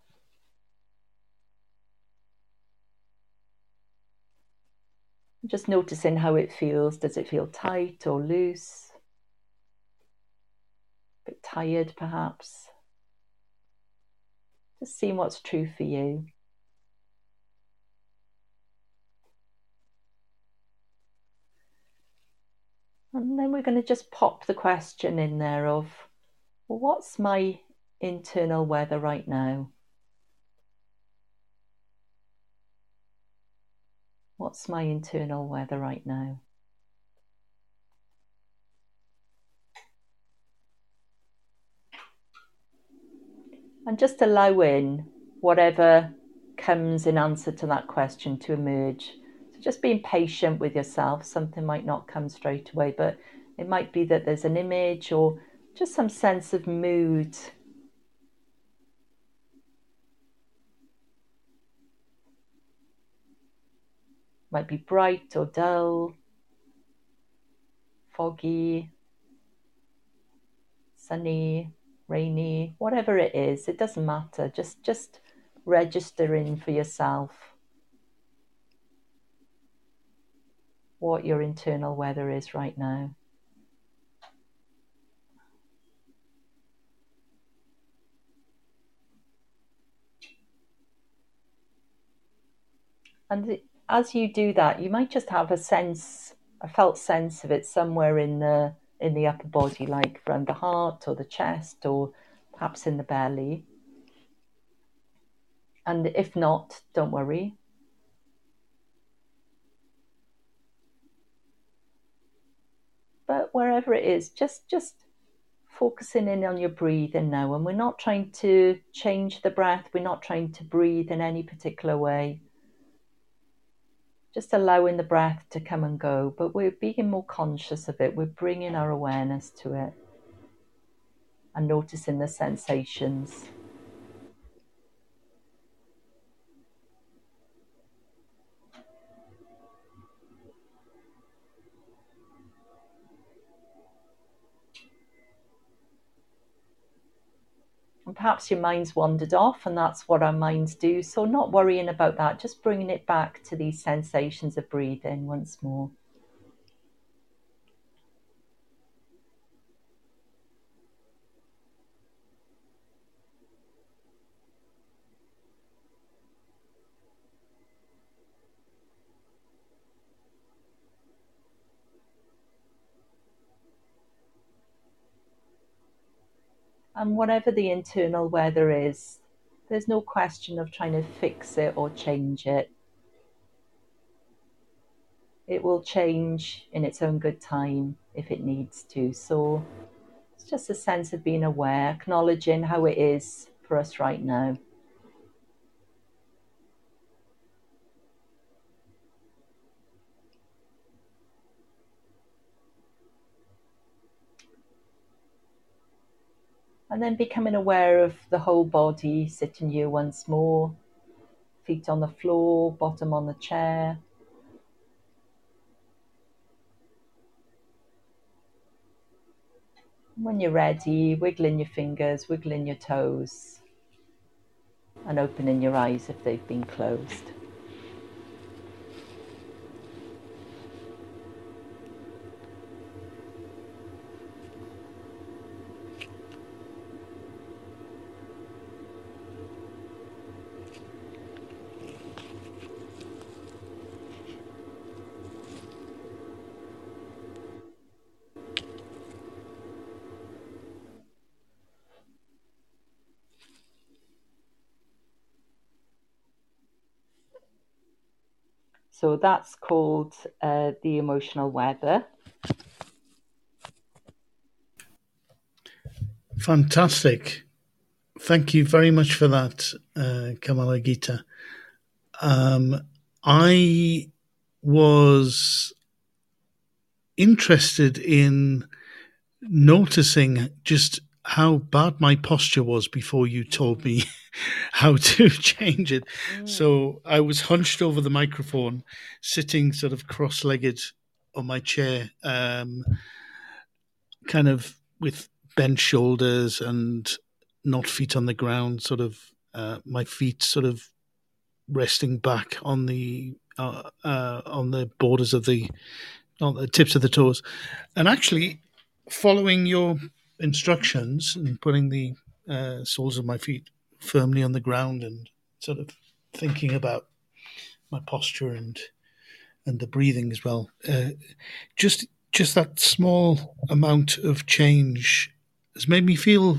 Just noticing how it feels. Does it feel tight or loose? A bit tired, perhaps. Just seeing what's true for you. And then we're going to just pop the question in there of, well, what's my internal weather right now? What's my internal weather right now? And just allow in whatever comes in answer to that question to emerge. So just being patient with yourself. Something might not come straight away, but it might be that there's an image or just some sense of mood. Might be bright or dull, foggy, sunny, rainy, whatever it is, it doesn't matter. Just register in for yourself. what your internal weather is right now. And as you do that, you might just have a sense, a felt sense of it somewhere in the upper body, like around the heart or the chest or perhaps in the belly. And if not, don't worry. But wherever it is, just focusing in on your breathing now. And we're not trying to change the breath. We're not trying to breathe in any particular way. Just allowing the breath to come and go, but we're being more conscious of it. We're bringing our awareness to it and noticing the sensations. And perhaps your mind's wandered off, and that's what our minds do. So not worrying about that, just bringing it back to these sensations of breathing once more. And whatever the internal weather is, there's no question of trying to fix it or change it. It will change in its own good time if it needs to. So it's just a sense of being aware, acknowledging how it is for us right now. And then becoming aware of the whole body, sitting here once more, feet on the floor, bottom on the chair. When you're ready, wiggling your fingers, wiggling your toes, and opening your eyes if they've been closed. So that's called the emotional weather. Fantastic. Thank you very much for that, Kamalagita. I was interested in noticing just how bad my posture was before you told me how to change it. So I was hunched over the microphone, sitting sort of cross-legged on my chair, kind of with bent shoulders and not feet on the ground, sort of my feet sort of resting back on the borders of the, on the tips of the toes. And actually following your instructions and putting the soles of my feet firmly on the ground and sort of thinking about my posture and the breathing as well. Just that small amount of change has made me feel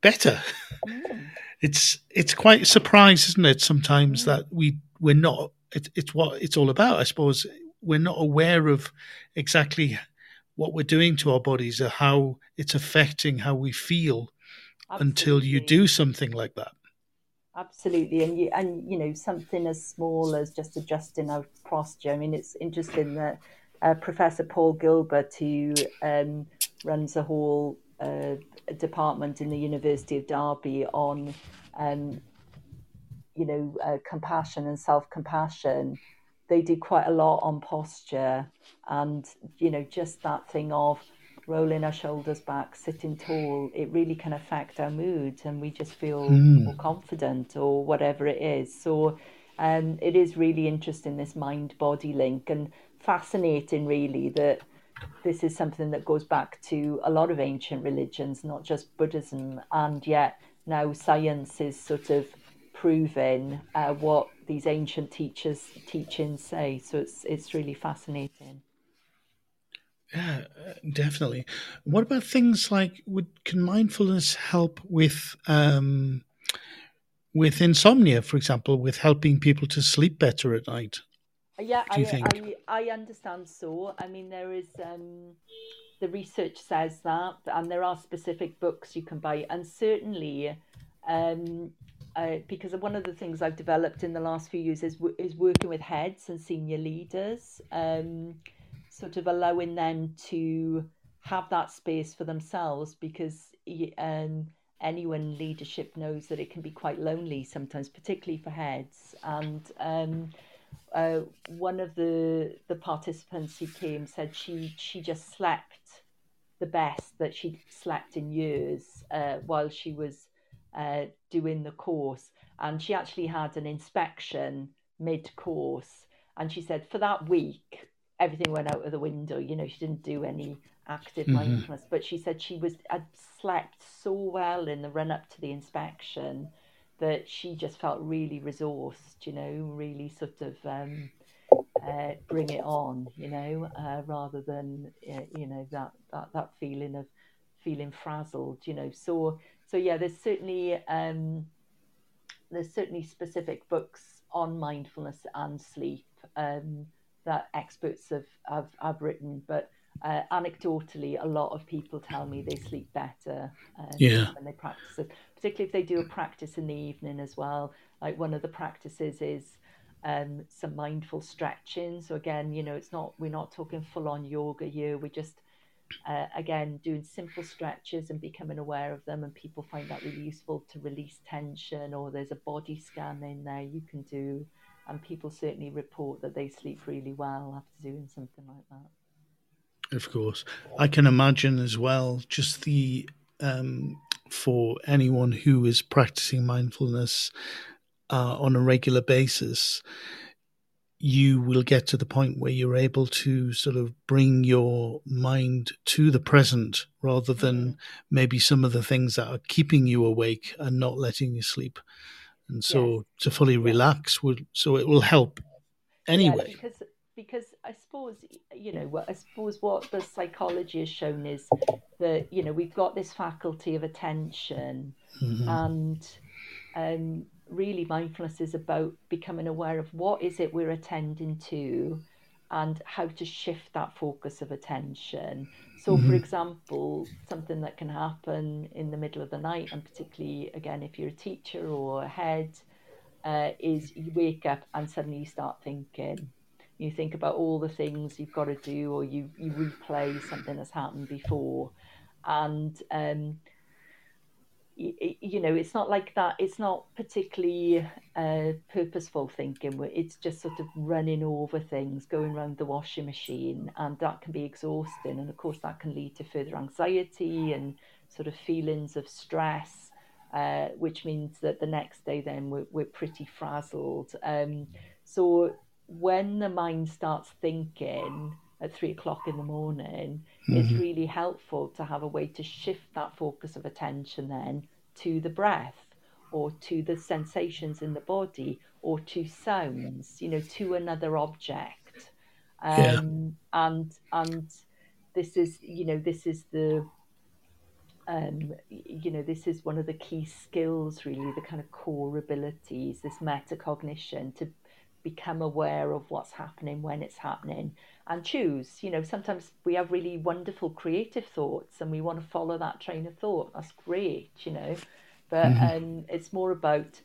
better. It's quite a surprise, isn't it, sometimes that we're not, it's what it's all about, I suppose. We're not aware of exactly what we're doing to our bodies or how it's affecting how we feel. Absolutely. Until you do something like that. Absolutely. And you know, something as small as just adjusting our posture. I mean, it's interesting that Professor Paul Gilbert, who runs a whole department in the University of Derby on, compassion and self-compassion, they do quite a lot on posture and, you know, just that thing of rolling our shoulders back, sitting tall, it really can affect our mood and we just feel more confident or whatever it is. So It is really interesting, this mind-body link, and fascinating really that this is something that goes back to a lot of ancient religions, not just Buddhism, and yet now science is sort of proving what these ancient teachers' teachings say. So it's really fascinating. Yeah, definitely. What about things like, can mindfulness help with insomnia, for example, with helping people to sleep better at night? Yeah, I understand so. I mean, there is the research says that, and there are specific books you can buy. And certainly, because one of the things I've developed in the last few years is working with heads and senior leaders, sort of allowing them to have that space for themselves, because anyone in leadership knows that it can be quite lonely sometimes, particularly for heads. And one of the participants who came said she just slept the best that she'd slept in years while she was doing the course, and she actually had an inspection mid-course, and she said for that week everything went out of the window. You know, she didn't do any active mindfulness, but she said had slept so well in the run-up to the inspection that she just felt really resourced, you know, really sort of bring it on, you know, rather than, you know, that feeling of feeling frazzled, you know. So yeah, there's certainly specific books on mindfulness and sleep that experts have written, but anecdotally, a lot of people tell me they sleep better when they practice it, particularly if they do a practice in the evening as well. Like one of the practices is some mindful stretching. So again, you know, we're not talking full-on yoga here. We're just, again, doing simple stretches and becoming aware of them. And people find that really useful to release tension, or there's a body scan in there you can do. And people certainly report that they sleep really well after doing something like that. Of course. I can imagine as well, just the, for anyone who is practicing mindfulness on a regular basis, you will get to the point where you're able to sort of bring your mind to the present rather than maybe some of the things that are keeping you awake and not letting you sleep. And so to fully relax, so it will help anyway. Yeah, because I suppose, you know, what the psychology has shown is that, you know, we've got this faculty of attention, and really mindfulness is about becoming aware of what is it we're attending to and how to shift that focus of attention. So, for example, something that can happen in the middle of the night, and particularly, again, if you're a teacher or a head, is you wake up and suddenly you start thinking. You think about all the things you've got to do, or you replay something that's happened before. And, you know, it's not like that. It's not particularly purposeful thinking. It's just sort of running over things, going around the washing machine. And that can be exhausting. And, of course, that can lead to further anxiety and sort of feelings of stress, which means that the next day then we're pretty frazzled. So when the mind starts thinking at 3 o'clock in the morning, it's really helpful to have a way to shift that focus of attention then to the breath, or to the sensations in the body, or to sounds, you know, to another object. And this is one of the key skills, really, the kind of core abilities, this metacognition, to become aware of what's happening, when it's happening, and choose. You know, sometimes we have really wonderful creative thoughts and we want to follow that train of thought. That's great, you know, but it's more about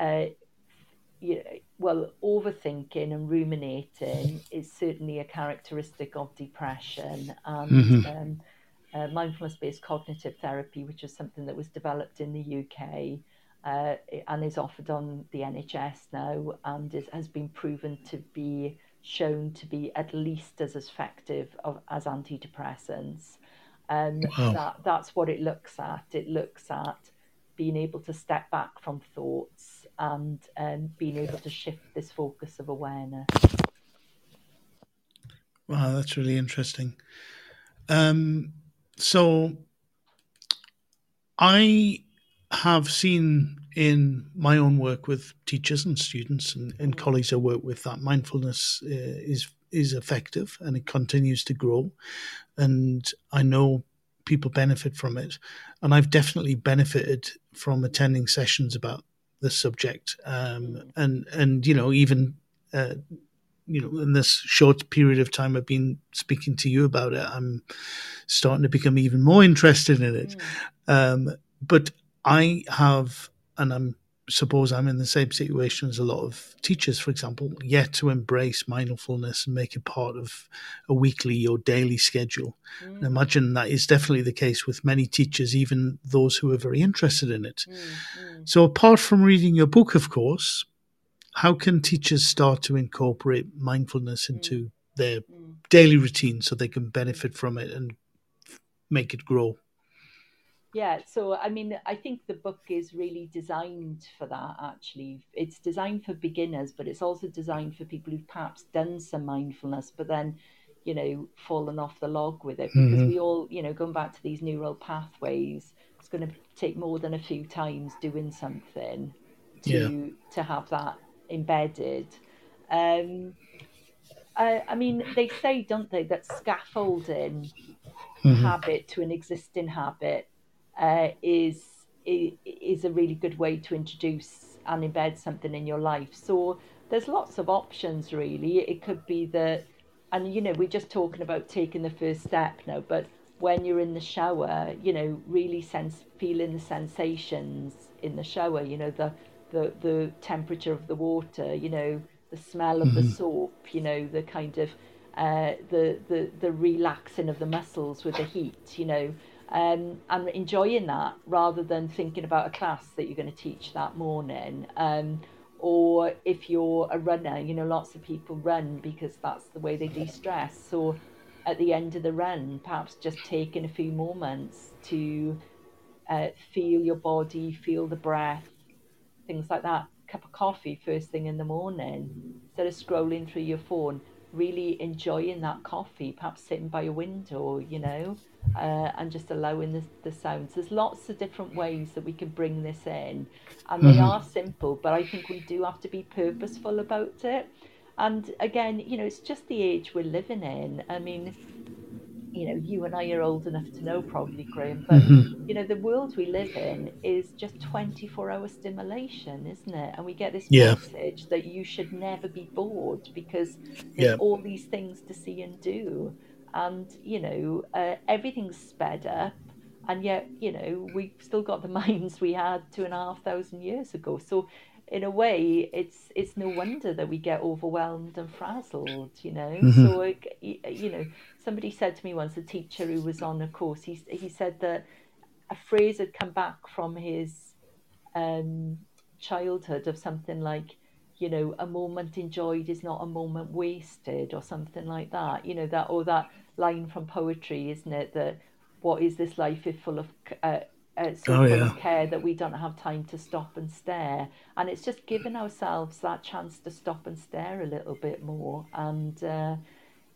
overthinking and ruminating is certainly a characteristic of depression, and mindfulness-based cognitive therapy, which is something that was developed in the UK, and is offered on the NHS now, and has been proven to be shown to be at least as effective as antidepressants. That's what it looks at. It looks at being able to step back from thoughts and being able to shift this focus of awareness. Wow, that's really interesting. So I have seen in my own work with teachers and students and colleagues I work with that mindfulness is effective and it continues to grow. And I know people benefit from it. And I've definitely benefited from attending sessions about this subject. And you know, even... you know, in this short period of time I've been speaking to you about it, I'm starting to become even more interested in it. But I have, and I suppose I'm in the same situation as a lot of teachers, for example, yet to embrace mindfulness and make it part of a weekly or daily schedule. And I imagine that is definitely the case with many teachers, even those who are very interested in it. So apart from reading your book, of course, how can teachers start to incorporate mindfulness into their daily routine so they can benefit from it and make it grow? Yeah, so I mean, I think the book is really designed for that, actually. It's designed for beginners, but it's also designed for people who've perhaps done some mindfulness, but then, you know, fallen off the log with it. Because we all, you know, going back to these neural pathways, it's going to take more than a few times doing something to have that embedded. I mean, they say, don't they, that scaffolding habit to an existing habit is a really good way to introduce and embed something in your life. So there's lots of options, really. It could be that, and you know, we're just talking about taking the first step now, but when you're in the shower, you know, really feeling the sensations in the shower, you know, the temperature of the water, you know, the smell of the soap, you know, the kind of the relaxing of the muscles with the heat, you know, and enjoying that rather than thinking about a class that you're going to teach that morning. Or if you're a runner, you know, lots of people run because that's the way they de-stress. So at the end of the run, perhaps just taking a few moments to feel your body, feel the breath, things like that. Cup of coffee first thing in the morning, instead of scrolling through your phone, really enjoying that coffee, perhaps sitting by a window, you know, and just allowing the sounds. There's lots of different ways that we can bring this in, and they are simple, but I think we do have to be purposeful about it. And again, you know, it's just the age we're living in. I mean, you know, you and I are old enough to know probably, Graham, but, you know, the world we live in is just 24-hour stimulation, isn't it? And we get this message that you should never be bored because there's all these things to see and do. And, you know, everything's sped up. And yet, you know, we've still got the minds we had 2,500 years ago. So in a way, it's no wonder that we get overwhelmed and frazzled, you know. So, you know, somebody said to me once, a teacher who was on a course, he said that a phrase had come back from his childhood of something like, you know, a moment enjoyed is not a moment wasted, or something like that, you know, that, or that line from poetry, isn't it, that what is this life if full of so full of care that we don't have time to stop and stare. And it's just giving ourselves that chance to stop and stare a little bit more, and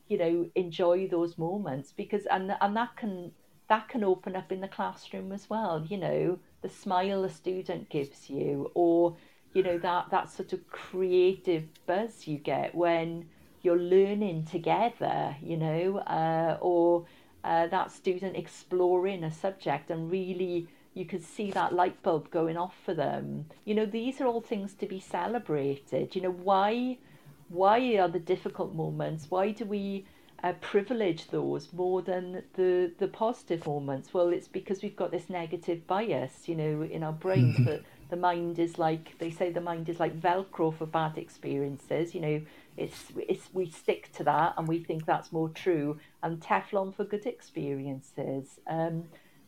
you know, enjoy those moments, because and that can open up in the classroom as well. You know, the smile a student gives you, or you know, that sort of creative buzz you get when you're learning together, you know, or that student exploring a subject and really you can see that light bulb going off for them. You know, these are all things to be celebrated. You know, why are the difficult moments? Why do we privilege those more than the positive moments? Well, it's because we've got this negative bias, you know, in our brains that the mind is like, they say the mind is like Velcro for bad experiences. You know, It's we stick to that and we think that's more true, and Teflon for good experiences.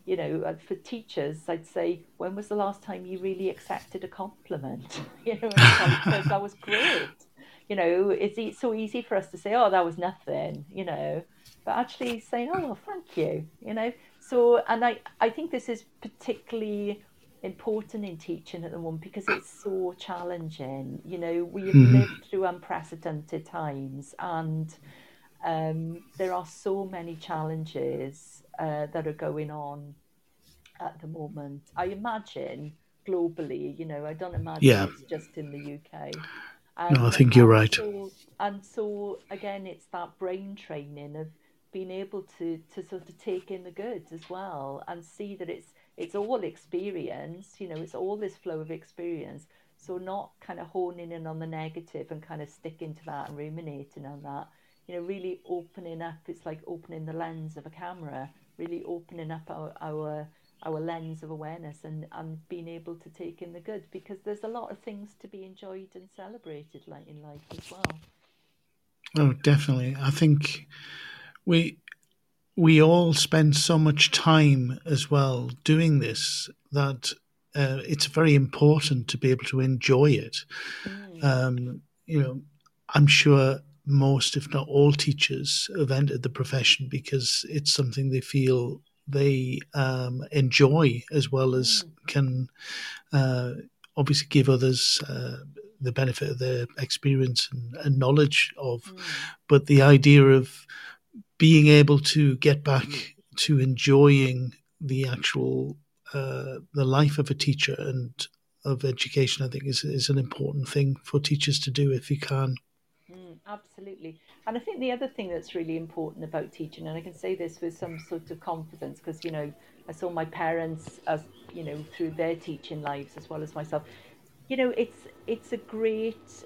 You know, for teachers, I'd say, when was the last time you really accepted a compliment? You know, because that was great. You know, it's so easy for us to say, oh, that was nothing, you know, but actually saying, oh, well, thank you, you know. So, and I think this is particularly important in teaching at the moment because it's so challenging. You know, we have lived through unprecedented times, and there are so many challenges that are going on at the moment. I imagine globally, you know, I don't imagine it's just in the UK. No, I think you're right. So again, it's that brain training of being able to sort of take in the goods as well and see that it's all experience, you know, it's all this flow of experience. So not kind of honing in on the negative and kind of sticking to that and ruminating on that, you know, really opening up. It's like opening the lens of a camera, really opening up our lens of awareness and being able to take in the good, because there's a lot of things to be enjoyed and celebrated like in life as well. Oh, definitely. I think we all spend so much time as well doing this that it's very important to be able to enjoy it. You know, I'm sure most, if not all, teachers have entered the profession because it's something they feel they enjoy, as well as can obviously give others the benefit of their experience and knowledge of. But the idea of being able to get back to enjoying the actual the life of a teacher and of education, I think is an important thing for teachers to do if you can. Absolutely. And I think the other thing that's really important about teaching, and I can say this with some sort of confidence because, you know, I saw my parents, as you know, through their teaching lives as well as myself, you know, it's a great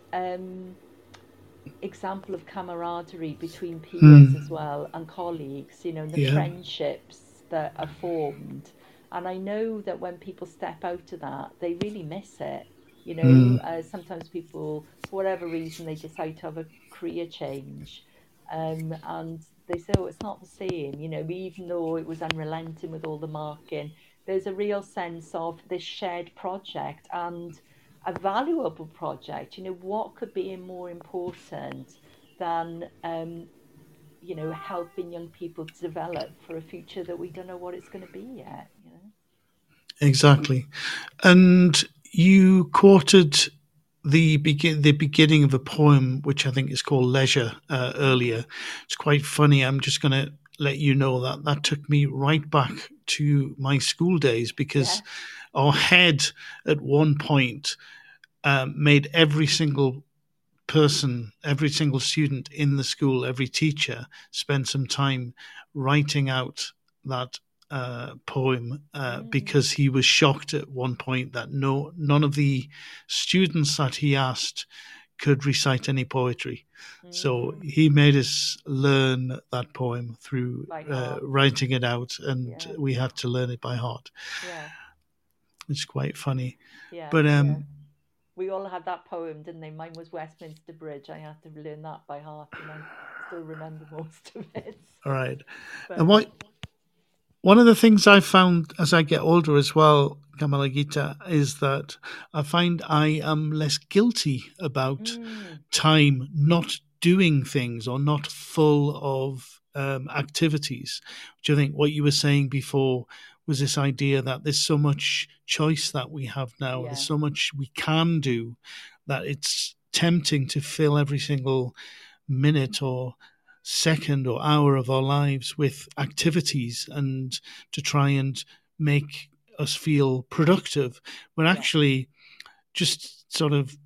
example of camaraderie between peers as well, and colleagues, you know, and the friendships that are formed. And I know that when people step out of that, they really miss it. You know, sometimes people, for whatever reason, they decide to have a career change, and they say, oh, it's not the same, you know, even though it was unrelenting with all the marking. There's a real sense of this shared project and a valuable project. You know, what could be more important than, you know, helping young people develop for a future that we don't know what it's going to be yet, you know? Exactly. And you quoted the beginning of a poem, which I think is called Leisure, earlier. It's quite funny. I'm just going to let you know that took me right back to my school days, because our head at one point made every single person, every single student in the school, every teacher, spend some time writing out that poem, because he was shocked at one point that none of the students that he asked could recite any poetry. So he made us learn that poem through writing it out, and we had to learn it by heart. It's quite funny. But we all had that poem, didn't they? Mine was Westminster Bridge. I had to learn that by heart, and I still remember most of it. All right. But, and one of the things I found as I get older as well, Kamalagita, is that I find I am less guilty about time not doing things or not full of activities, which I think what you were saying before was this idea that there's so much choice that we have now, there's so much we can do, that it's tempting to fill every single minute or second or hour of our lives with activities and to try and make us feel productive. We're actually just sort of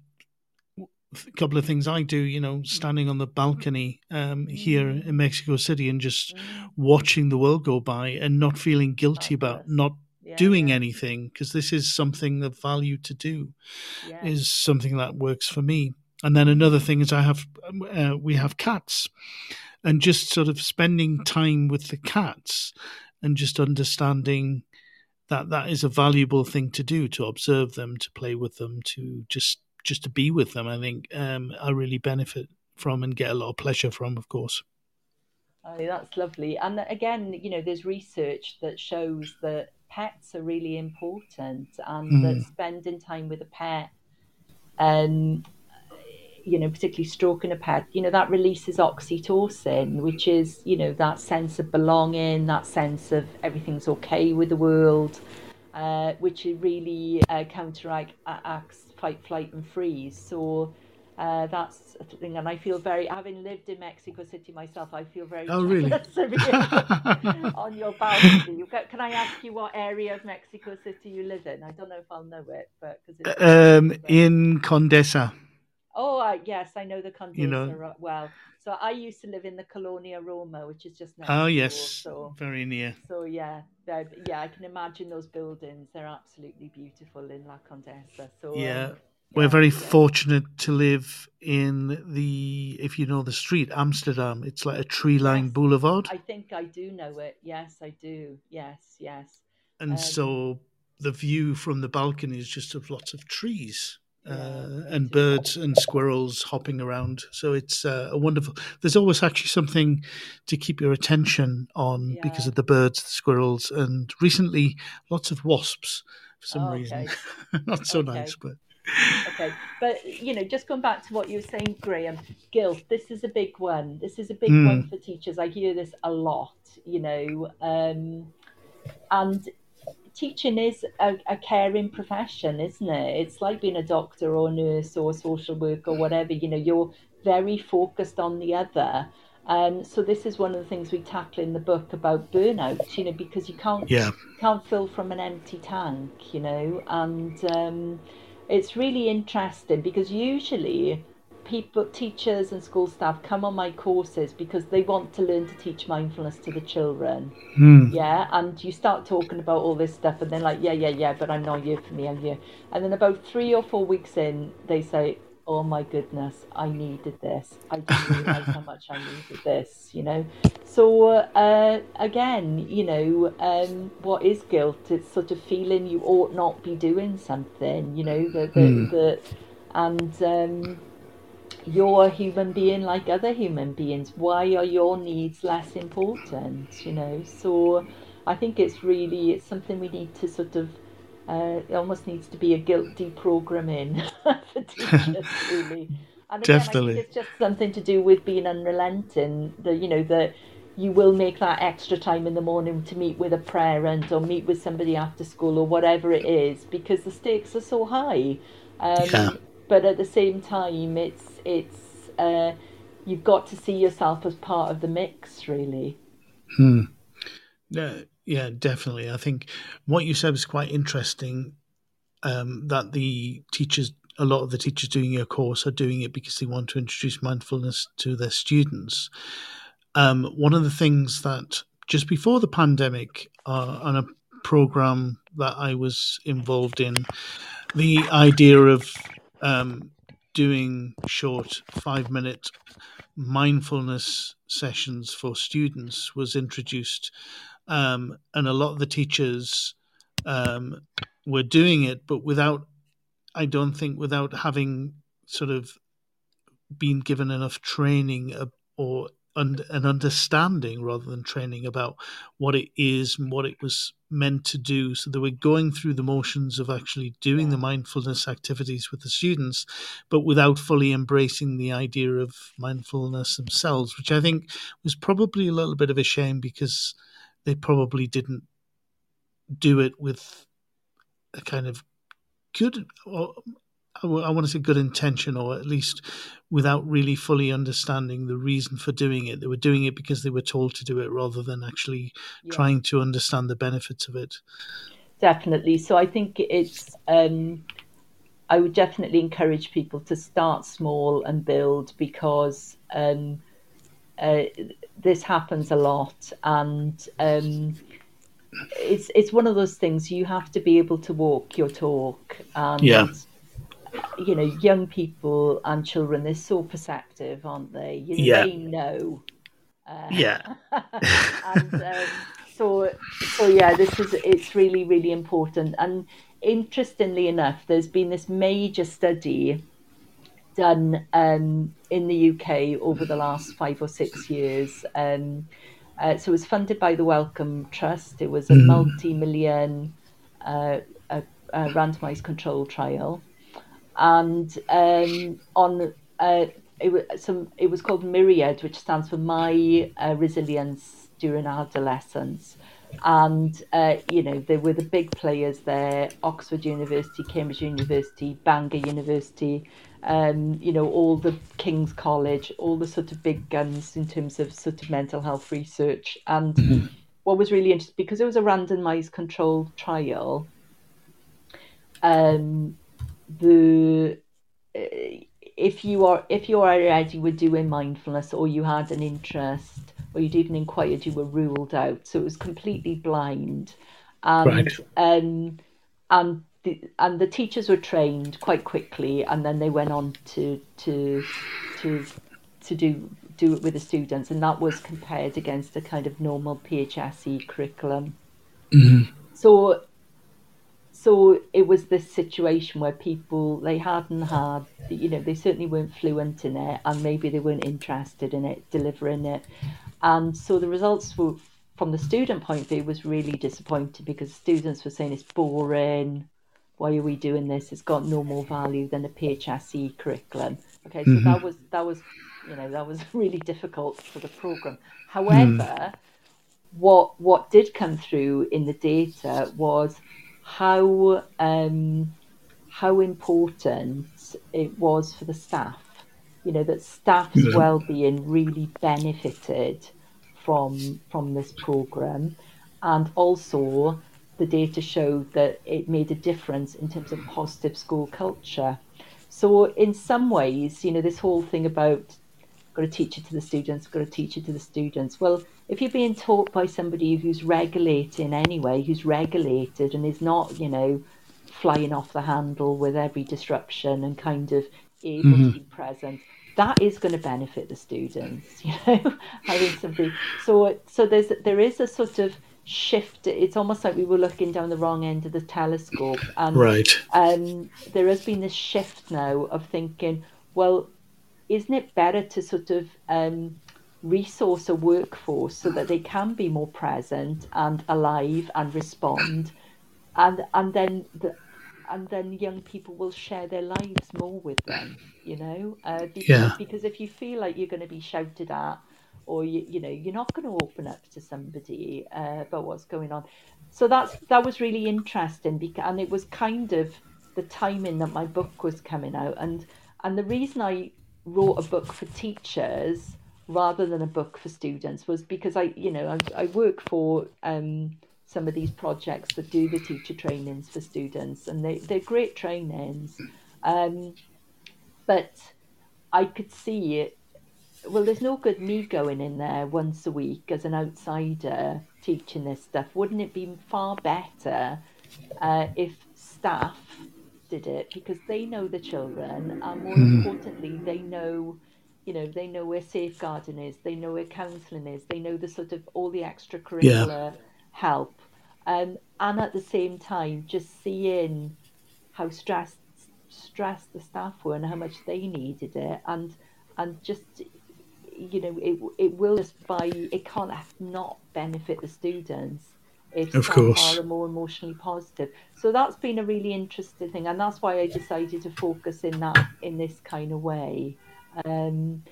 a couple of things I do, you know, standing on the balcony here in Mexico City and just watching the world go by and not feeling guilty about not doing anything, because this is something of value to do, is something that works for me. And then another thing is we have cats, and just sort of spending time with the cats and just understanding that is a valuable thing to do, to observe them, to play with them, to just to be with them. I think I really benefit from and get a lot of pleasure from, of course. Oh, that's lovely. And again, you know, there's research that shows that pets are really important, and that spending time with a pet, you know, particularly stroking a pet, you know, that releases oxytocin, which is, you know, that sense of belonging, that sense of everything's okay with the world. which really counteracts fight, flight and freeze. So that's a thing, and I feel very, having lived in Mexico City myself, I feel very jealous of you on your balcony. Can I ask you what area of Mexico City you live in? I don't know if I'll know it, but in Condesa. Oh, yes, I know the Condesa well. So I used to live in the Colonia Roma, which is just next door, so very near. So yeah, I can imagine those buildings. They're absolutely beautiful in La Condesa. So we're very fortunate to live in the, if you know the street, Amsterdam. It's like a tree-lined boulevard. I think I do know it. Yes, I do. Yes, yes. And so the view from the balcony is just of lots of trees. And birds and squirrels hopping around. So it's a wonderful... There's always actually something to keep your attention on because of the birds, the squirrels, and recently lots of wasps for some reason. Not so nice, but... Okay, but, you know, just going back to what you were saying, Graham, guilt, this is a big one. This is a big one for teachers. I hear this a lot, you know, and... Teaching is a caring profession, isn't it? It's like being a doctor or a nurse or a social worker or whatever. You know, you're very focused on the other. So this is one of the things we tackle in the book about burnout, you know, because you can't fill from an empty tank, you know. And it's really interesting because usually teachers and school staff come on my courses because they want to learn to teach mindfulness to the children. And you start talking about all this stuff and they're like, but I'm not here for me, I'm here. And then about 3 or 4 weeks in, they say, oh my goodness, I needed this. I didn't realize how much I needed this, you know. So again, you know, what is guilt? It's sort of feeling you ought not be doing something, you know, you're a human being like other human beings. Why are your needs less important, you know? So I think it's something we need to sort of, it almost needs to be a guilt deprogramming for teachers, really. And again, definitely. I think it's just something to do with being unrelenting, that you will make that extra time in the morning to meet with a parent or meet with somebody after school or whatever it is, because the stakes are so high. But at the same time, it's you've got to see yourself as part of the mix, really. Yeah, definitely. I think what you said was quite interesting, that a lot of the teachers doing your course are doing it because they want to introduce mindfulness to their students. One of the things that just before the pandemic, on a program that I was involved in, the idea of doing short 5-minute mindfulness sessions for students was introduced, and a lot of the teachers were doing it, but without having sort of been given enough training or an understanding, rather than training, about what it is and what it was meant to do. So they were going through the motions of actually doing the mindfulness activities with the students, but without fully embracing the idea of mindfulness themselves, which I think was probably a little bit of a shame, because they probably didn't do it with a kind of good, or I want to say good intention, or at least without really fully understanding the reason for doing it. They were doing it because they were told to do it, rather than actually trying to understand the benefits of it. Definitely. So I think it's, I would definitely encourage people to start small and build, because this happens a lot. And it's one of those things, you have to be able to walk your talk. And you know, young people and children, they're so perceptive, aren't they? You know, they know. And it's really, really important. And interestingly enough, there's been this major study done in the UK over the last 5 or 6 years. So it was funded by the Wellcome Trust. It was a multi-million randomised control trial. And it was called Myriad, which stands for My Resilience During Adolescence. And, you know, they were the big players there, Oxford University, Cambridge University, Bangor University, you know, all the King's College, all the sort of big guns in terms of sort of mental health research. And mm-hmm. what was really interesting, because it was a randomised controlled trial, if you already were doing mindfulness or you had an interest or you'd even inquired, you were ruled out. So it was completely blind. And the teachers were trained quite quickly, and then they went on to do it with the students, and that was compared against a kind of normal PHSE curriculum. Mm-hmm. So it was this situation where people, they hadn't had, you know, they certainly weren't fluent in it, and maybe they weren't interested in it, delivering it. And so the results were, from the student point of view, was really disappointing, because students were saying, it's boring, why are we doing this? It's got no more value than a PHSE curriculum. Okay, so mm-hmm. that was, you know, that was really difficult for the programme. However, what did come through in the data was how important it was for the staff, you know, that staff's well-being really benefited from this programme. And also the data showed that it made a difference in terms of positive school culture. So in some ways, you know, this whole thing about got to teach it to the students. Well, if you're being taught by somebody who's regulating anyway, who's regulated and is not, you know, flying off the handle with every disruption and kind of able mm-hmm. to be present, that is going to benefit the students, you know, having somebody. So there is a sort of shift. It's almost like we were looking down the wrong end of the telescope. And, right. There has been this shift now of thinking, well, isn't it better to sort of resource a workforce so that they can be more present and alive and respond, and then young people will share their lives more with them, you know? Because if you feel like you're going to be shouted at, or you know you're not going to open up to somebody about what's going on. So that was really interesting, and it was kind of the timing that my book was coming out, and the reason I wrote a book for teachers rather than a book for students was because I work for some of these projects that do the teacher trainings for students, and they're great trainings, but I could see it. Well, there's no good me going in there once a week as an outsider teaching this stuff. Wouldn't it be far better if staff did it, because they know the children, and more importantly, they know where safeguarding is, they know where counselling is, they know the sort of all the extracurricular help, and at the same time, just seeing how stressed the staff were and how much they needed it, and just, you know, it will just it can't not benefit the students if staff are more emotionally positive. So that's been a really interesting thing, and that's why I decided to focus in this kind of way. And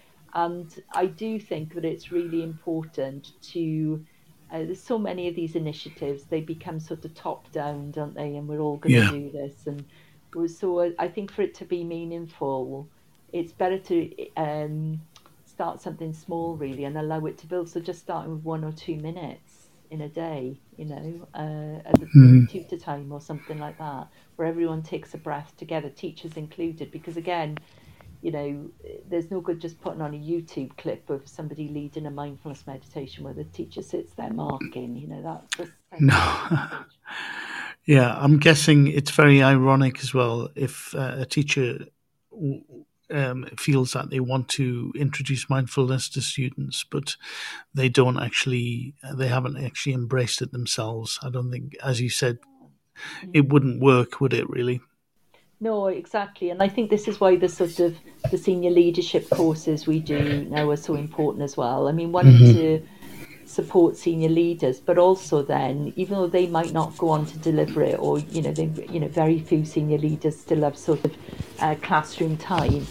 I do think that it's really important to. There's so many of these initiatives; they become sort of top down, don't they? And we're all going to do this, and so I think for it to be meaningful, it's better to start something small, really, and allow it to build. So just starting with 1 or 2 minutes. In a day, you know, at the tutor time or something like that, where everyone takes a breath together, teachers included, because again, you know, there's no good just putting on a YouTube clip of somebody leading a mindfulness meditation where the teacher sits there marking, you know, that's just no. Yeah, I'm guessing it's very ironic as well if a teacher feels that they want to introduce mindfulness to students, but they haven't actually embraced it themselves. I don't think, as you said, it wouldn't work, would it, really? No, exactly. And I think this is why the sort of the senior leadership courses we do now are so important as well. I mean, one to support senior leaders, but also then, even though they might not go on to deliver it, or you know very few senior leaders still have sort of classroom time,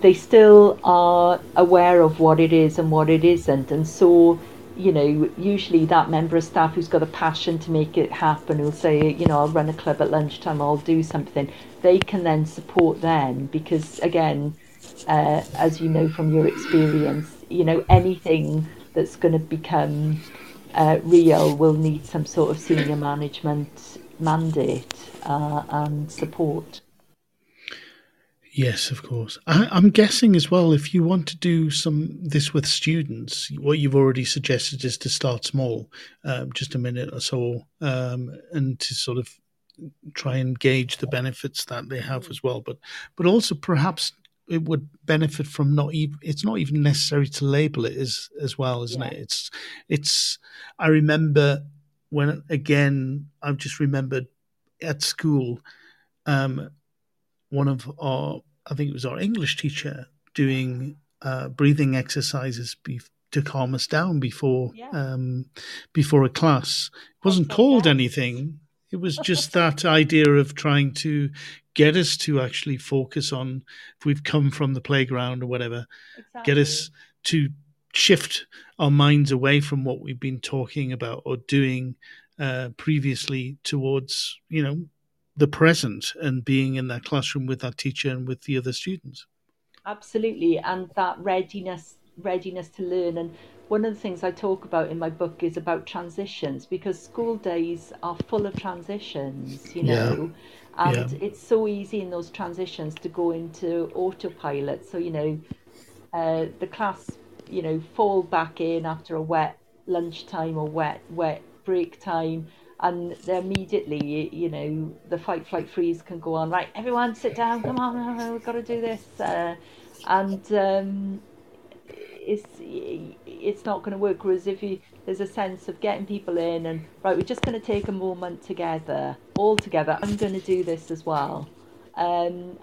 they still are aware of what it is and what it isn't, and so you know, usually that member of staff who's got a passion to make it happen will say, you know, I'll run a club at lunchtime, I'll do something. They can then support them because, again, as you know from your experience, you know, anything that's going to become real will need some sort of senior management mandate and support. Yes, of course. I'm guessing as well, if you want to do this with students, what you've already suggested is to start small, just a minute or so, and to sort of try and gauge the benefits that they have as well. But also perhaps it would benefit from it's not even necessary to label it as well, isn't it? I remember when, again, I've just remembered at school, one of our, I think it was our English teacher, doing breathing exercises to calm us down before a class. It wasn't called anything. It was just that idea of trying to get us to actually focus on, if we've come from the playground or whatever, get us to shift our minds away from what we've been talking about or doing previously towards, you know, the present and being in that classroom with that teacher and with the other students. Absolutely. And that readiness to learn. And one of the things I talk about in my book is about transitions, because school days are full of transitions, you know, it's so easy in those transitions to go into autopilot. So, you know, the class, you know, fall back in after a wet lunchtime or wet break time. And they're immediately, you know, the fight, flight, freeze can go on. Right, everyone sit down, come on, we've got to do this. It's not going to work. Whereas if there's a sense of getting people in and, right, we're just going to take a moment together, all together. I'm going to do this as well. And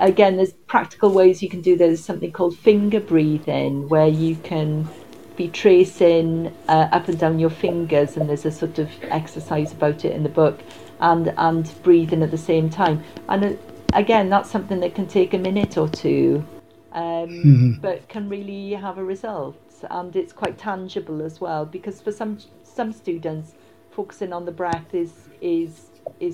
again, there's practical ways you can do this. There's something called finger breathing, where you can be tracing up and down your fingers, and there's a sort of exercise about it in the book, and breathing at the same time. And again, that's something that can take a minute or two, but can really have a result. And it's quite tangible as well, because for some students, focusing on the breath is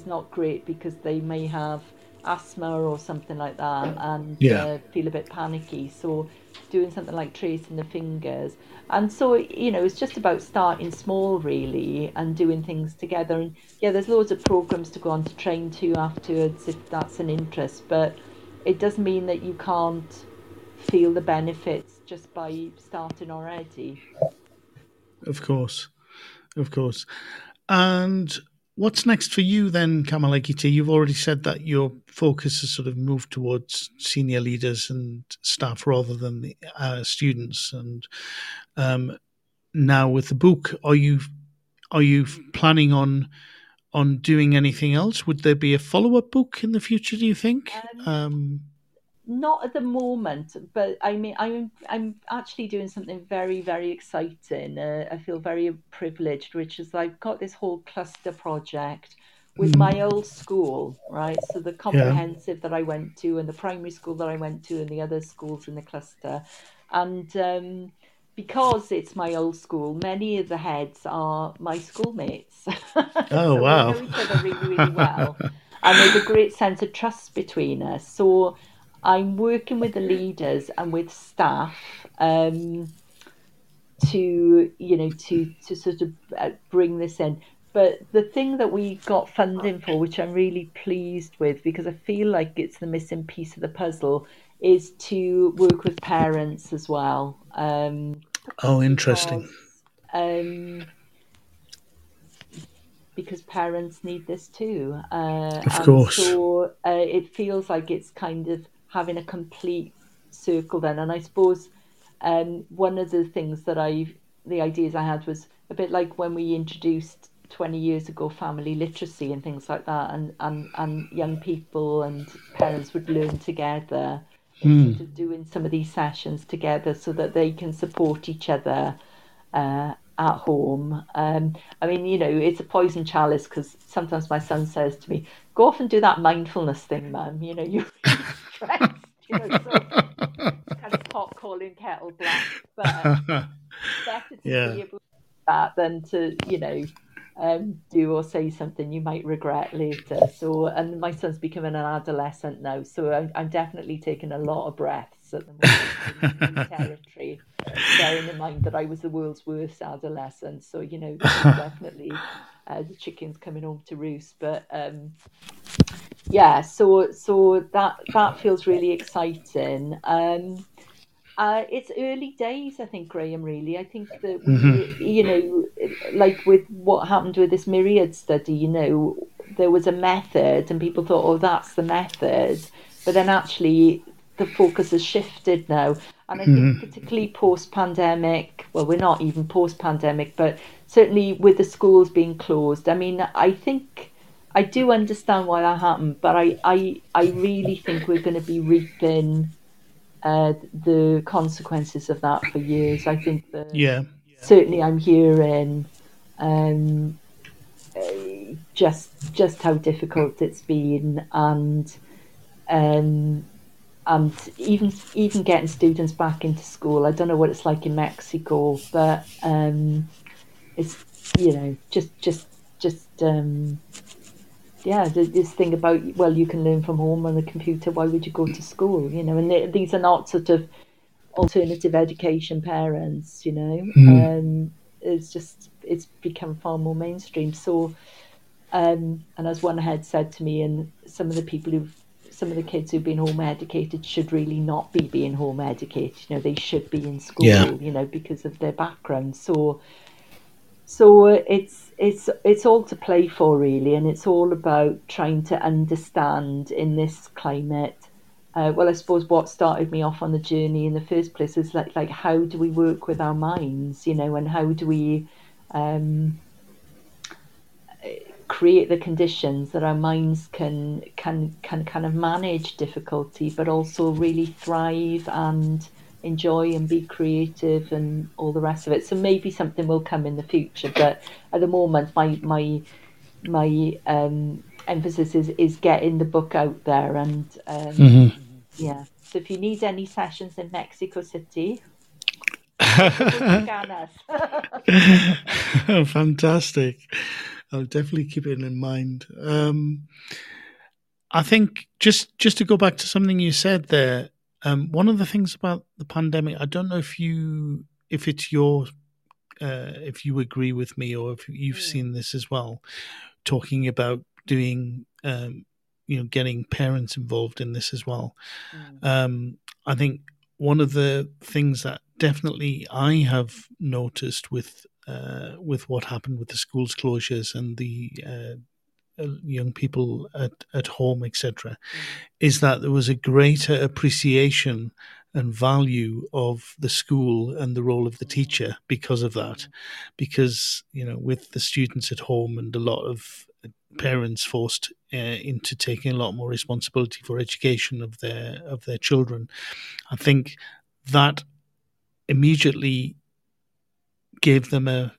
not great, because they may have asthma or something like that, and feel a bit panicky. So doing something like tracing the fingers. And so, you know, it's just about starting small, really, and doing things together. And yeah, there's loads of programs to go on to train to afterwards if that's an interest, but it doesn't mean that you can't feel the benefits just by starting already. Of course. And what's next for you then, Kamalagita? You've already said that your focus has sort of moved towards senior leaders and staff rather than the students. And now with the book, are you planning on doing anything else? Would there be a follow-up book in the future, do you think? Not at the moment, but I mean, I'm actually doing something very, very exciting. I feel very privileged, which is I've got this whole cluster project with my old school, right? So the comprehensive that I went to, and the primary school that I went to, and the other schools in the cluster. And because it's my old school, many of the heads are my schoolmates. Oh, wow. We know each other really, really well. And there's a great sense of trust between us. So I'm working with the leaders and with staff to sort of bring this in. But the thing that we got funding for, which I'm really pleased with, because I feel like it's the missing piece of the puzzle, is to work with parents as well. Interesting. Because parents need this too. Of course. So it feels like it's kind of having a complete circle then. And I suppose one of the things the ideas I had was a bit like when we introduced 20 years ago family literacy and things like that, and young people and parents would learn together instead of doing some of these sessions together, so that they can support each other at home. I mean, you know, it's a poison chalice, because sometimes my son says to me, go off and do that mindfulness thing, Mum, you know, you're stressed, you know, so kind of pot calling kettle black, but better yeah. that than to, you know, do or say something you might regret later. So, and my son's becoming an adolescent now, so I'm definitely taking a lot of breaths at the moment territory, bearing in mind that I was the world's worst adolescent. So, you know, definitely the chicken's coming home to roost. But yeah, so that feels really exciting. It's early days, I think, Graham, really. I think that, you know, like with what happened with this Myriad study, you know, there was a method and people thought, oh, that's the method. But then actually the focus has shifted now. And I think particularly post-pandemic, well, we're not even post-pandemic, but certainly with the schools being closed, I mean, I think I do understand why that happened, but I really think we're going to be reaping the consequences of that for years. I think that certainly I'm hearing just how difficult it's been, and even getting students back into school. I don't know what it's like in Mexico, but it's, you know, just yeah, this thing about, well, you can learn from home on the computer, why would you go to school, you know? And these are not sort of alternative education parents, you know. It's become far more mainstream. So, and as one head said to me, and some of the kids who've been home educated should really not be being home educated, you know, they should be in school, you know, because of their background. So it's all to play for, really, and it's all about trying to understand in this climate. Well, I suppose what started me off on the journey in the first place is like how do we work with our minds, you know, and how do we create the conditions that our minds can kind of manage difficulty, but also really thrive and enjoy and be creative and all the rest of it. So maybe something will come in the future, but at the moment my emphasis is getting the book out there. And yeah, so if you need any sessions in Mexico City, fantastic. I'll definitely keep it in mind. I think just to go back to something you said there, one of the things about the pandemic, I don't know if you agree with me or if you've seen this as well, talking about doing, you know, getting parents involved in this as well. I think one of the things that definitely I have noticed with what happened with the schools closures and the young people at home, etc., is that there was a greater appreciation and value of the school and the role of the teacher because of that. Because, you know, with the students at home and a lot of parents forced into taking a lot more responsibility for education of their children, I think that immediately gave them a,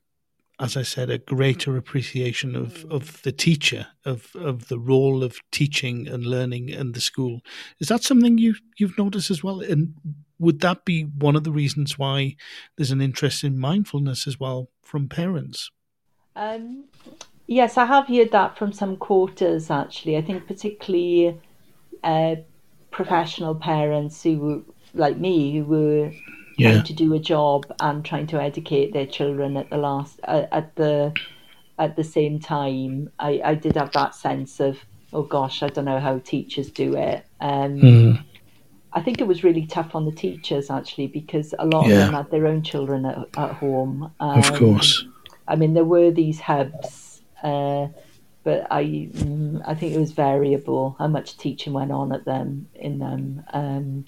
as I said, a greater appreciation of the teacher, of the role of teaching and learning and the school. Is that something you've noticed as well? And would that be one of the reasons why there's an interest in mindfulness as well from parents? Yes, I have heard that from some quarters, actually. I think particularly professional parents who were, like me, who were trying to do a job and trying to educate their children at the same time. I did have that sense of, oh gosh, I don't know how teachers do it. I think it was really tough on the teachers, actually, because a lot of them had their own children at home. Of course. I mean, there were these hubs, but I think it was variable how much teaching went on in them.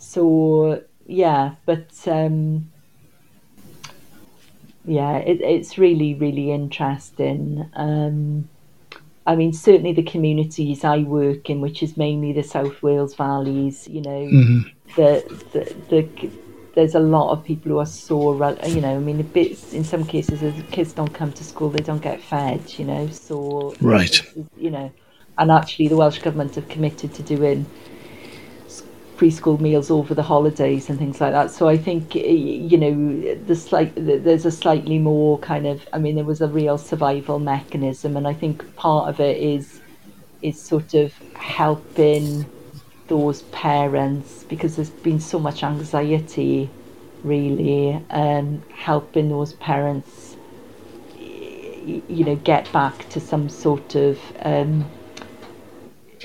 So. Yeah, but it's really, really interesting. I mean, certainly the communities I work in, which is mainly the South Wales valleys, you know, there's a lot of people who are you know, I mean, in some cases, if kids don't come to school, they don't get fed, you know, so... Right. You know, and actually the Welsh Government have committed to doing preschool meals over the holidays and things like that. So I think, you know, there's a slightly more kind of, I mean, there was a real survival mechanism, and I think part of it is sort of helping those parents, because there's been so much anxiety really, and helping those parents, you know, get back to some sort of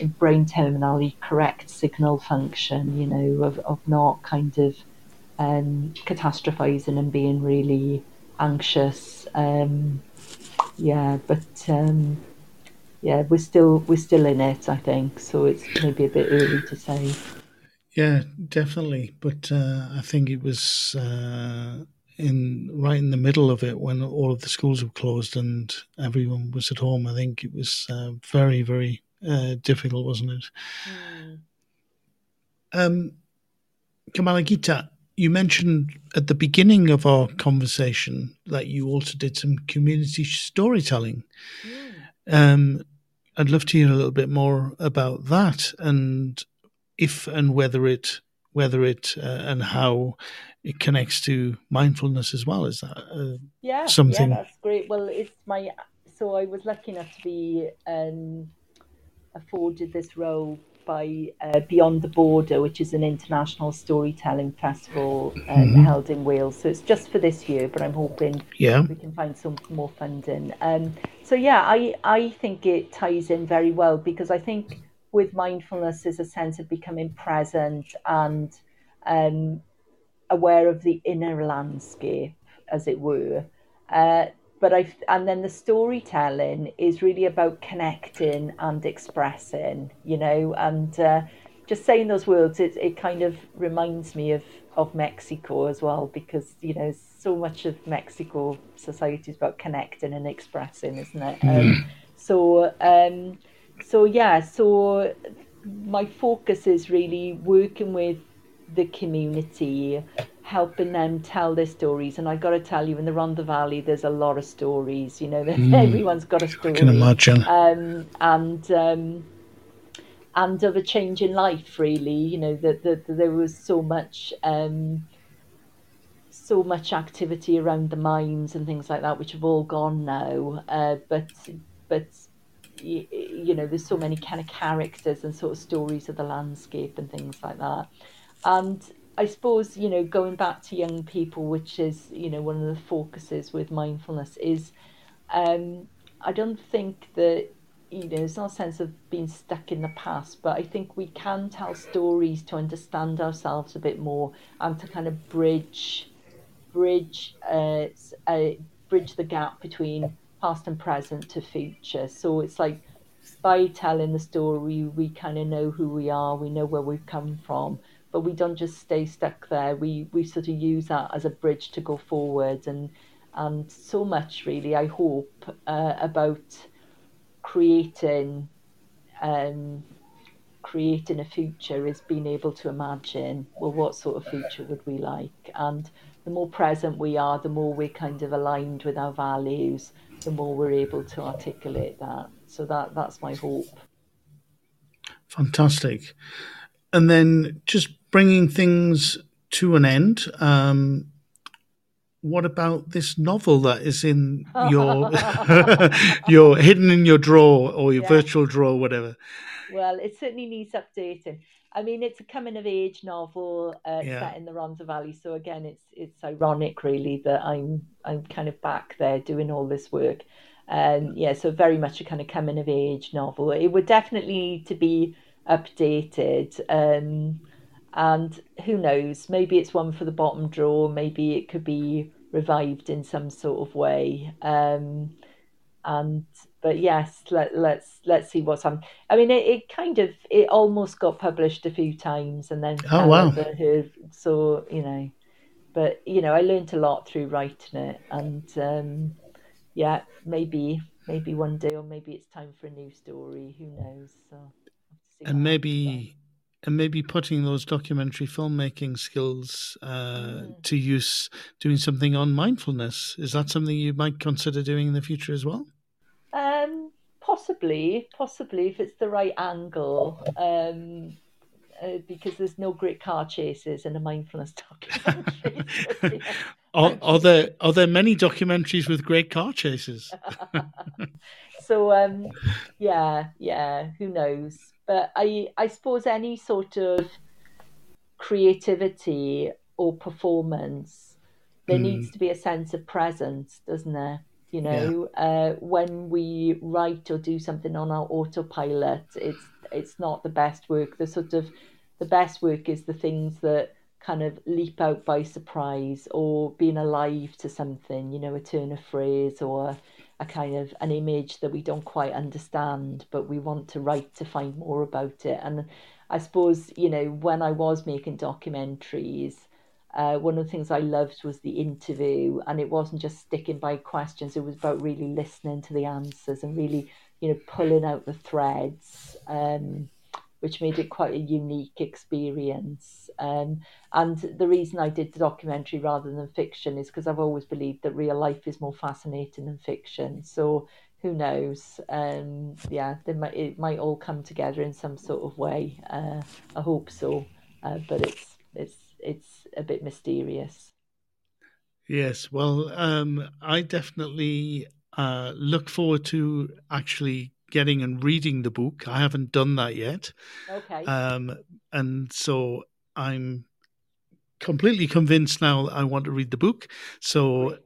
in brain terminology, correct signal function, you know, of not kind of catastrophizing and being really anxious. Yeah, we're still in it, I think. So it's maybe a bit early to say. Yeah, definitely. But I think it was right in the middle of it when all of the schools were closed and everyone was at home. I think it was very, very difficult, wasn't it? Mm. Kamalagita, you mentioned at the beginning of our conversation that you also did some community storytelling. Mm. I'd love to hear a little bit more about that, and if and whether it and how it connects to mindfulness as well. Is that something? Yeah, that's great. Well, so I was lucky enough to be afforded this role by Beyond the Border, which is an international storytelling festival held in Wales. So it's just for this year, but I'm hoping we can find some more funding. I think it ties in very well, because I think with mindfulness is a sense of becoming present and aware of the inner landscape, as it were. And then the storytelling is really about connecting and expressing, you know, and just saying those words, it kind of reminds me of Mexico as well, because, you know, so much of Mexico society is about connecting and expressing, isn't it? So my focus is really working with the community, helping them tell their stories. And I've got to tell you, in the Rhondda Valley, there's a lot of stories, you know, everyone's got a story. I can imagine. And of a change in life, really, you know, that there was so much activity around the mines and things like that, which have all gone now. But you know, there's so many kind of characters and sort of stories of the landscape and things like that. And I suppose, you know, going back to young people, which is, you know, one of the focuses with mindfulness, is I don't think that, you know, it's not a sense of being stuck in the past, but I think we can tell stories to understand ourselves a bit more and to kind of bridge the gap between past and present to future. So it's like, by telling the story, we kind of know who we are, we know where we've come from, but we don't just stay stuck there. We sort of use that as a bridge to go forward. And so much, really, I hope, about creating a future is being able to imagine, well, what sort of future would we like? And the more present we are, the more we're kind of aligned with our values, the more we're able to articulate that. So that's my hope. Fantastic. And then just bringing things to an end, what about this novel that is in your your hidden in your drawer or your virtual drawer, whatever? Well, it certainly needs updating. I mean, it's a coming-of-age novel set in the Rhondda Valley. So again, it's ironic, really, that I'm kind of back there doing all this work. So very much a kind of coming-of-age novel. It would definitely need to be updated, and who knows, maybe it's one for the bottom drawer, maybe it could be revived in some sort of way, let's see what's on. I mean, it almost got published a few times and then so, you know, but you know, I learned a lot through writing it, and maybe one day, or maybe it's time for a new story, who knows. So And maybe putting those documentary filmmaking skills to use, doing something on mindfulness. Is that something you might consider doing in the future as well? Possibly if it's the right angle. because there's no great car chases in a mindfulness documentary. Are there many documentaries with great car chases? So, yeah, who knows? But I suppose any sort of creativity or performance, there needs to be a sense of presence, doesn't there? You know, when we write or do something on our autopilot, it's not the best work. The best work is the things that kind of leap out by surprise, or being alive to something, you know, a turn of phrase or a kind of an image that we don't quite understand, but we want to write to find more about it. And I suppose, you know, when I was making documentaries, one of the things I loved was the interview, and it wasn't just sticking by questions. It was about really listening to the answers and really, you know, pulling out the threads, which made it quite a unique experience. And the reason I did the documentary rather than fiction is because I've always believed that real life is more fascinating than fiction. So who knows? It might all come together in some sort of way. I hope so, but it's a bit mysterious. Yes, well, I definitely look forward to actually getting and reading the book. I haven't done that yet. Okay. And so I'm completely convinced now that I want to read the book. So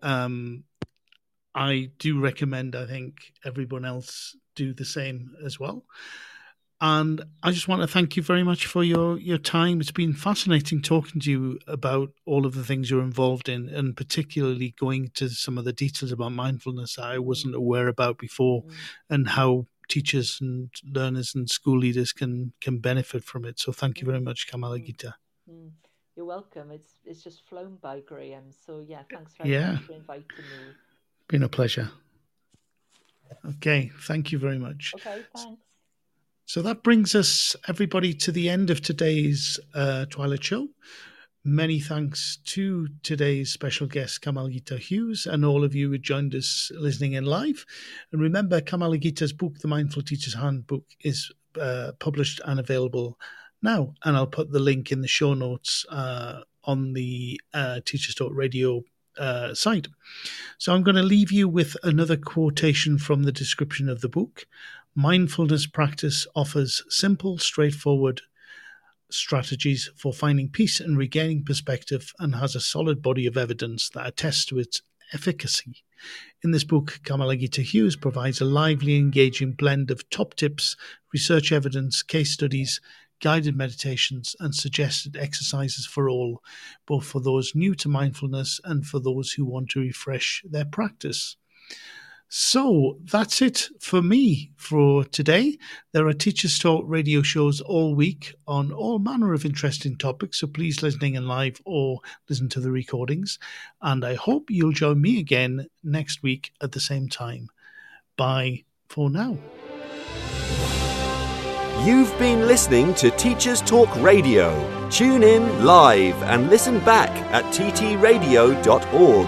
I do recommend, I think, everyone else do the same as well. And I just want to thank you very much for your time. It's been fascinating talking to you about all of the things you're involved in, and particularly going to some of the details about mindfulness I wasn't aware about before, and how teachers and learners and school leaders can benefit from it. So thank you very much, Kamalagita. You're welcome. It's just flown by, Graham. So, yeah, thanks very much for inviting me. Been a pleasure. Okay, thank you very much. Okay, thanks. So that brings us, everybody, to the end of today's Twilight Show. Many thanks to today's special guest, Kamalagita Hughes, and all of you who joined us listening in live. And remember, Kamalagita's book, The Mindful Teacher's Handbook, is published and available now. And I'll put the link in the show notes on the Teachers Talk Radio site. So I'm going to leave you with another quotation from the description of the book. Mindfulness practice offers simple, straightforward strategies for finding peace and regaining perspective, and has a solid body of evidence that attests to its efficacy. In this book, Kamalagita Hughes provides a lively, engaging blend of top tips, research evidence, case studies, guided meditations, and suggested exercises for all, both for those new to mindfulness and for those who want to refresh their practice. So that's it for me for today. There are Teachers Talk radio shows all week on all manner of interesting topics, so please listen in live or listen to the recordings. And I hope you'll join me again next week at the same time. Bye for now. You've been listening to Teachers Talk Radio. Tune in live and listen back at ttradio.org.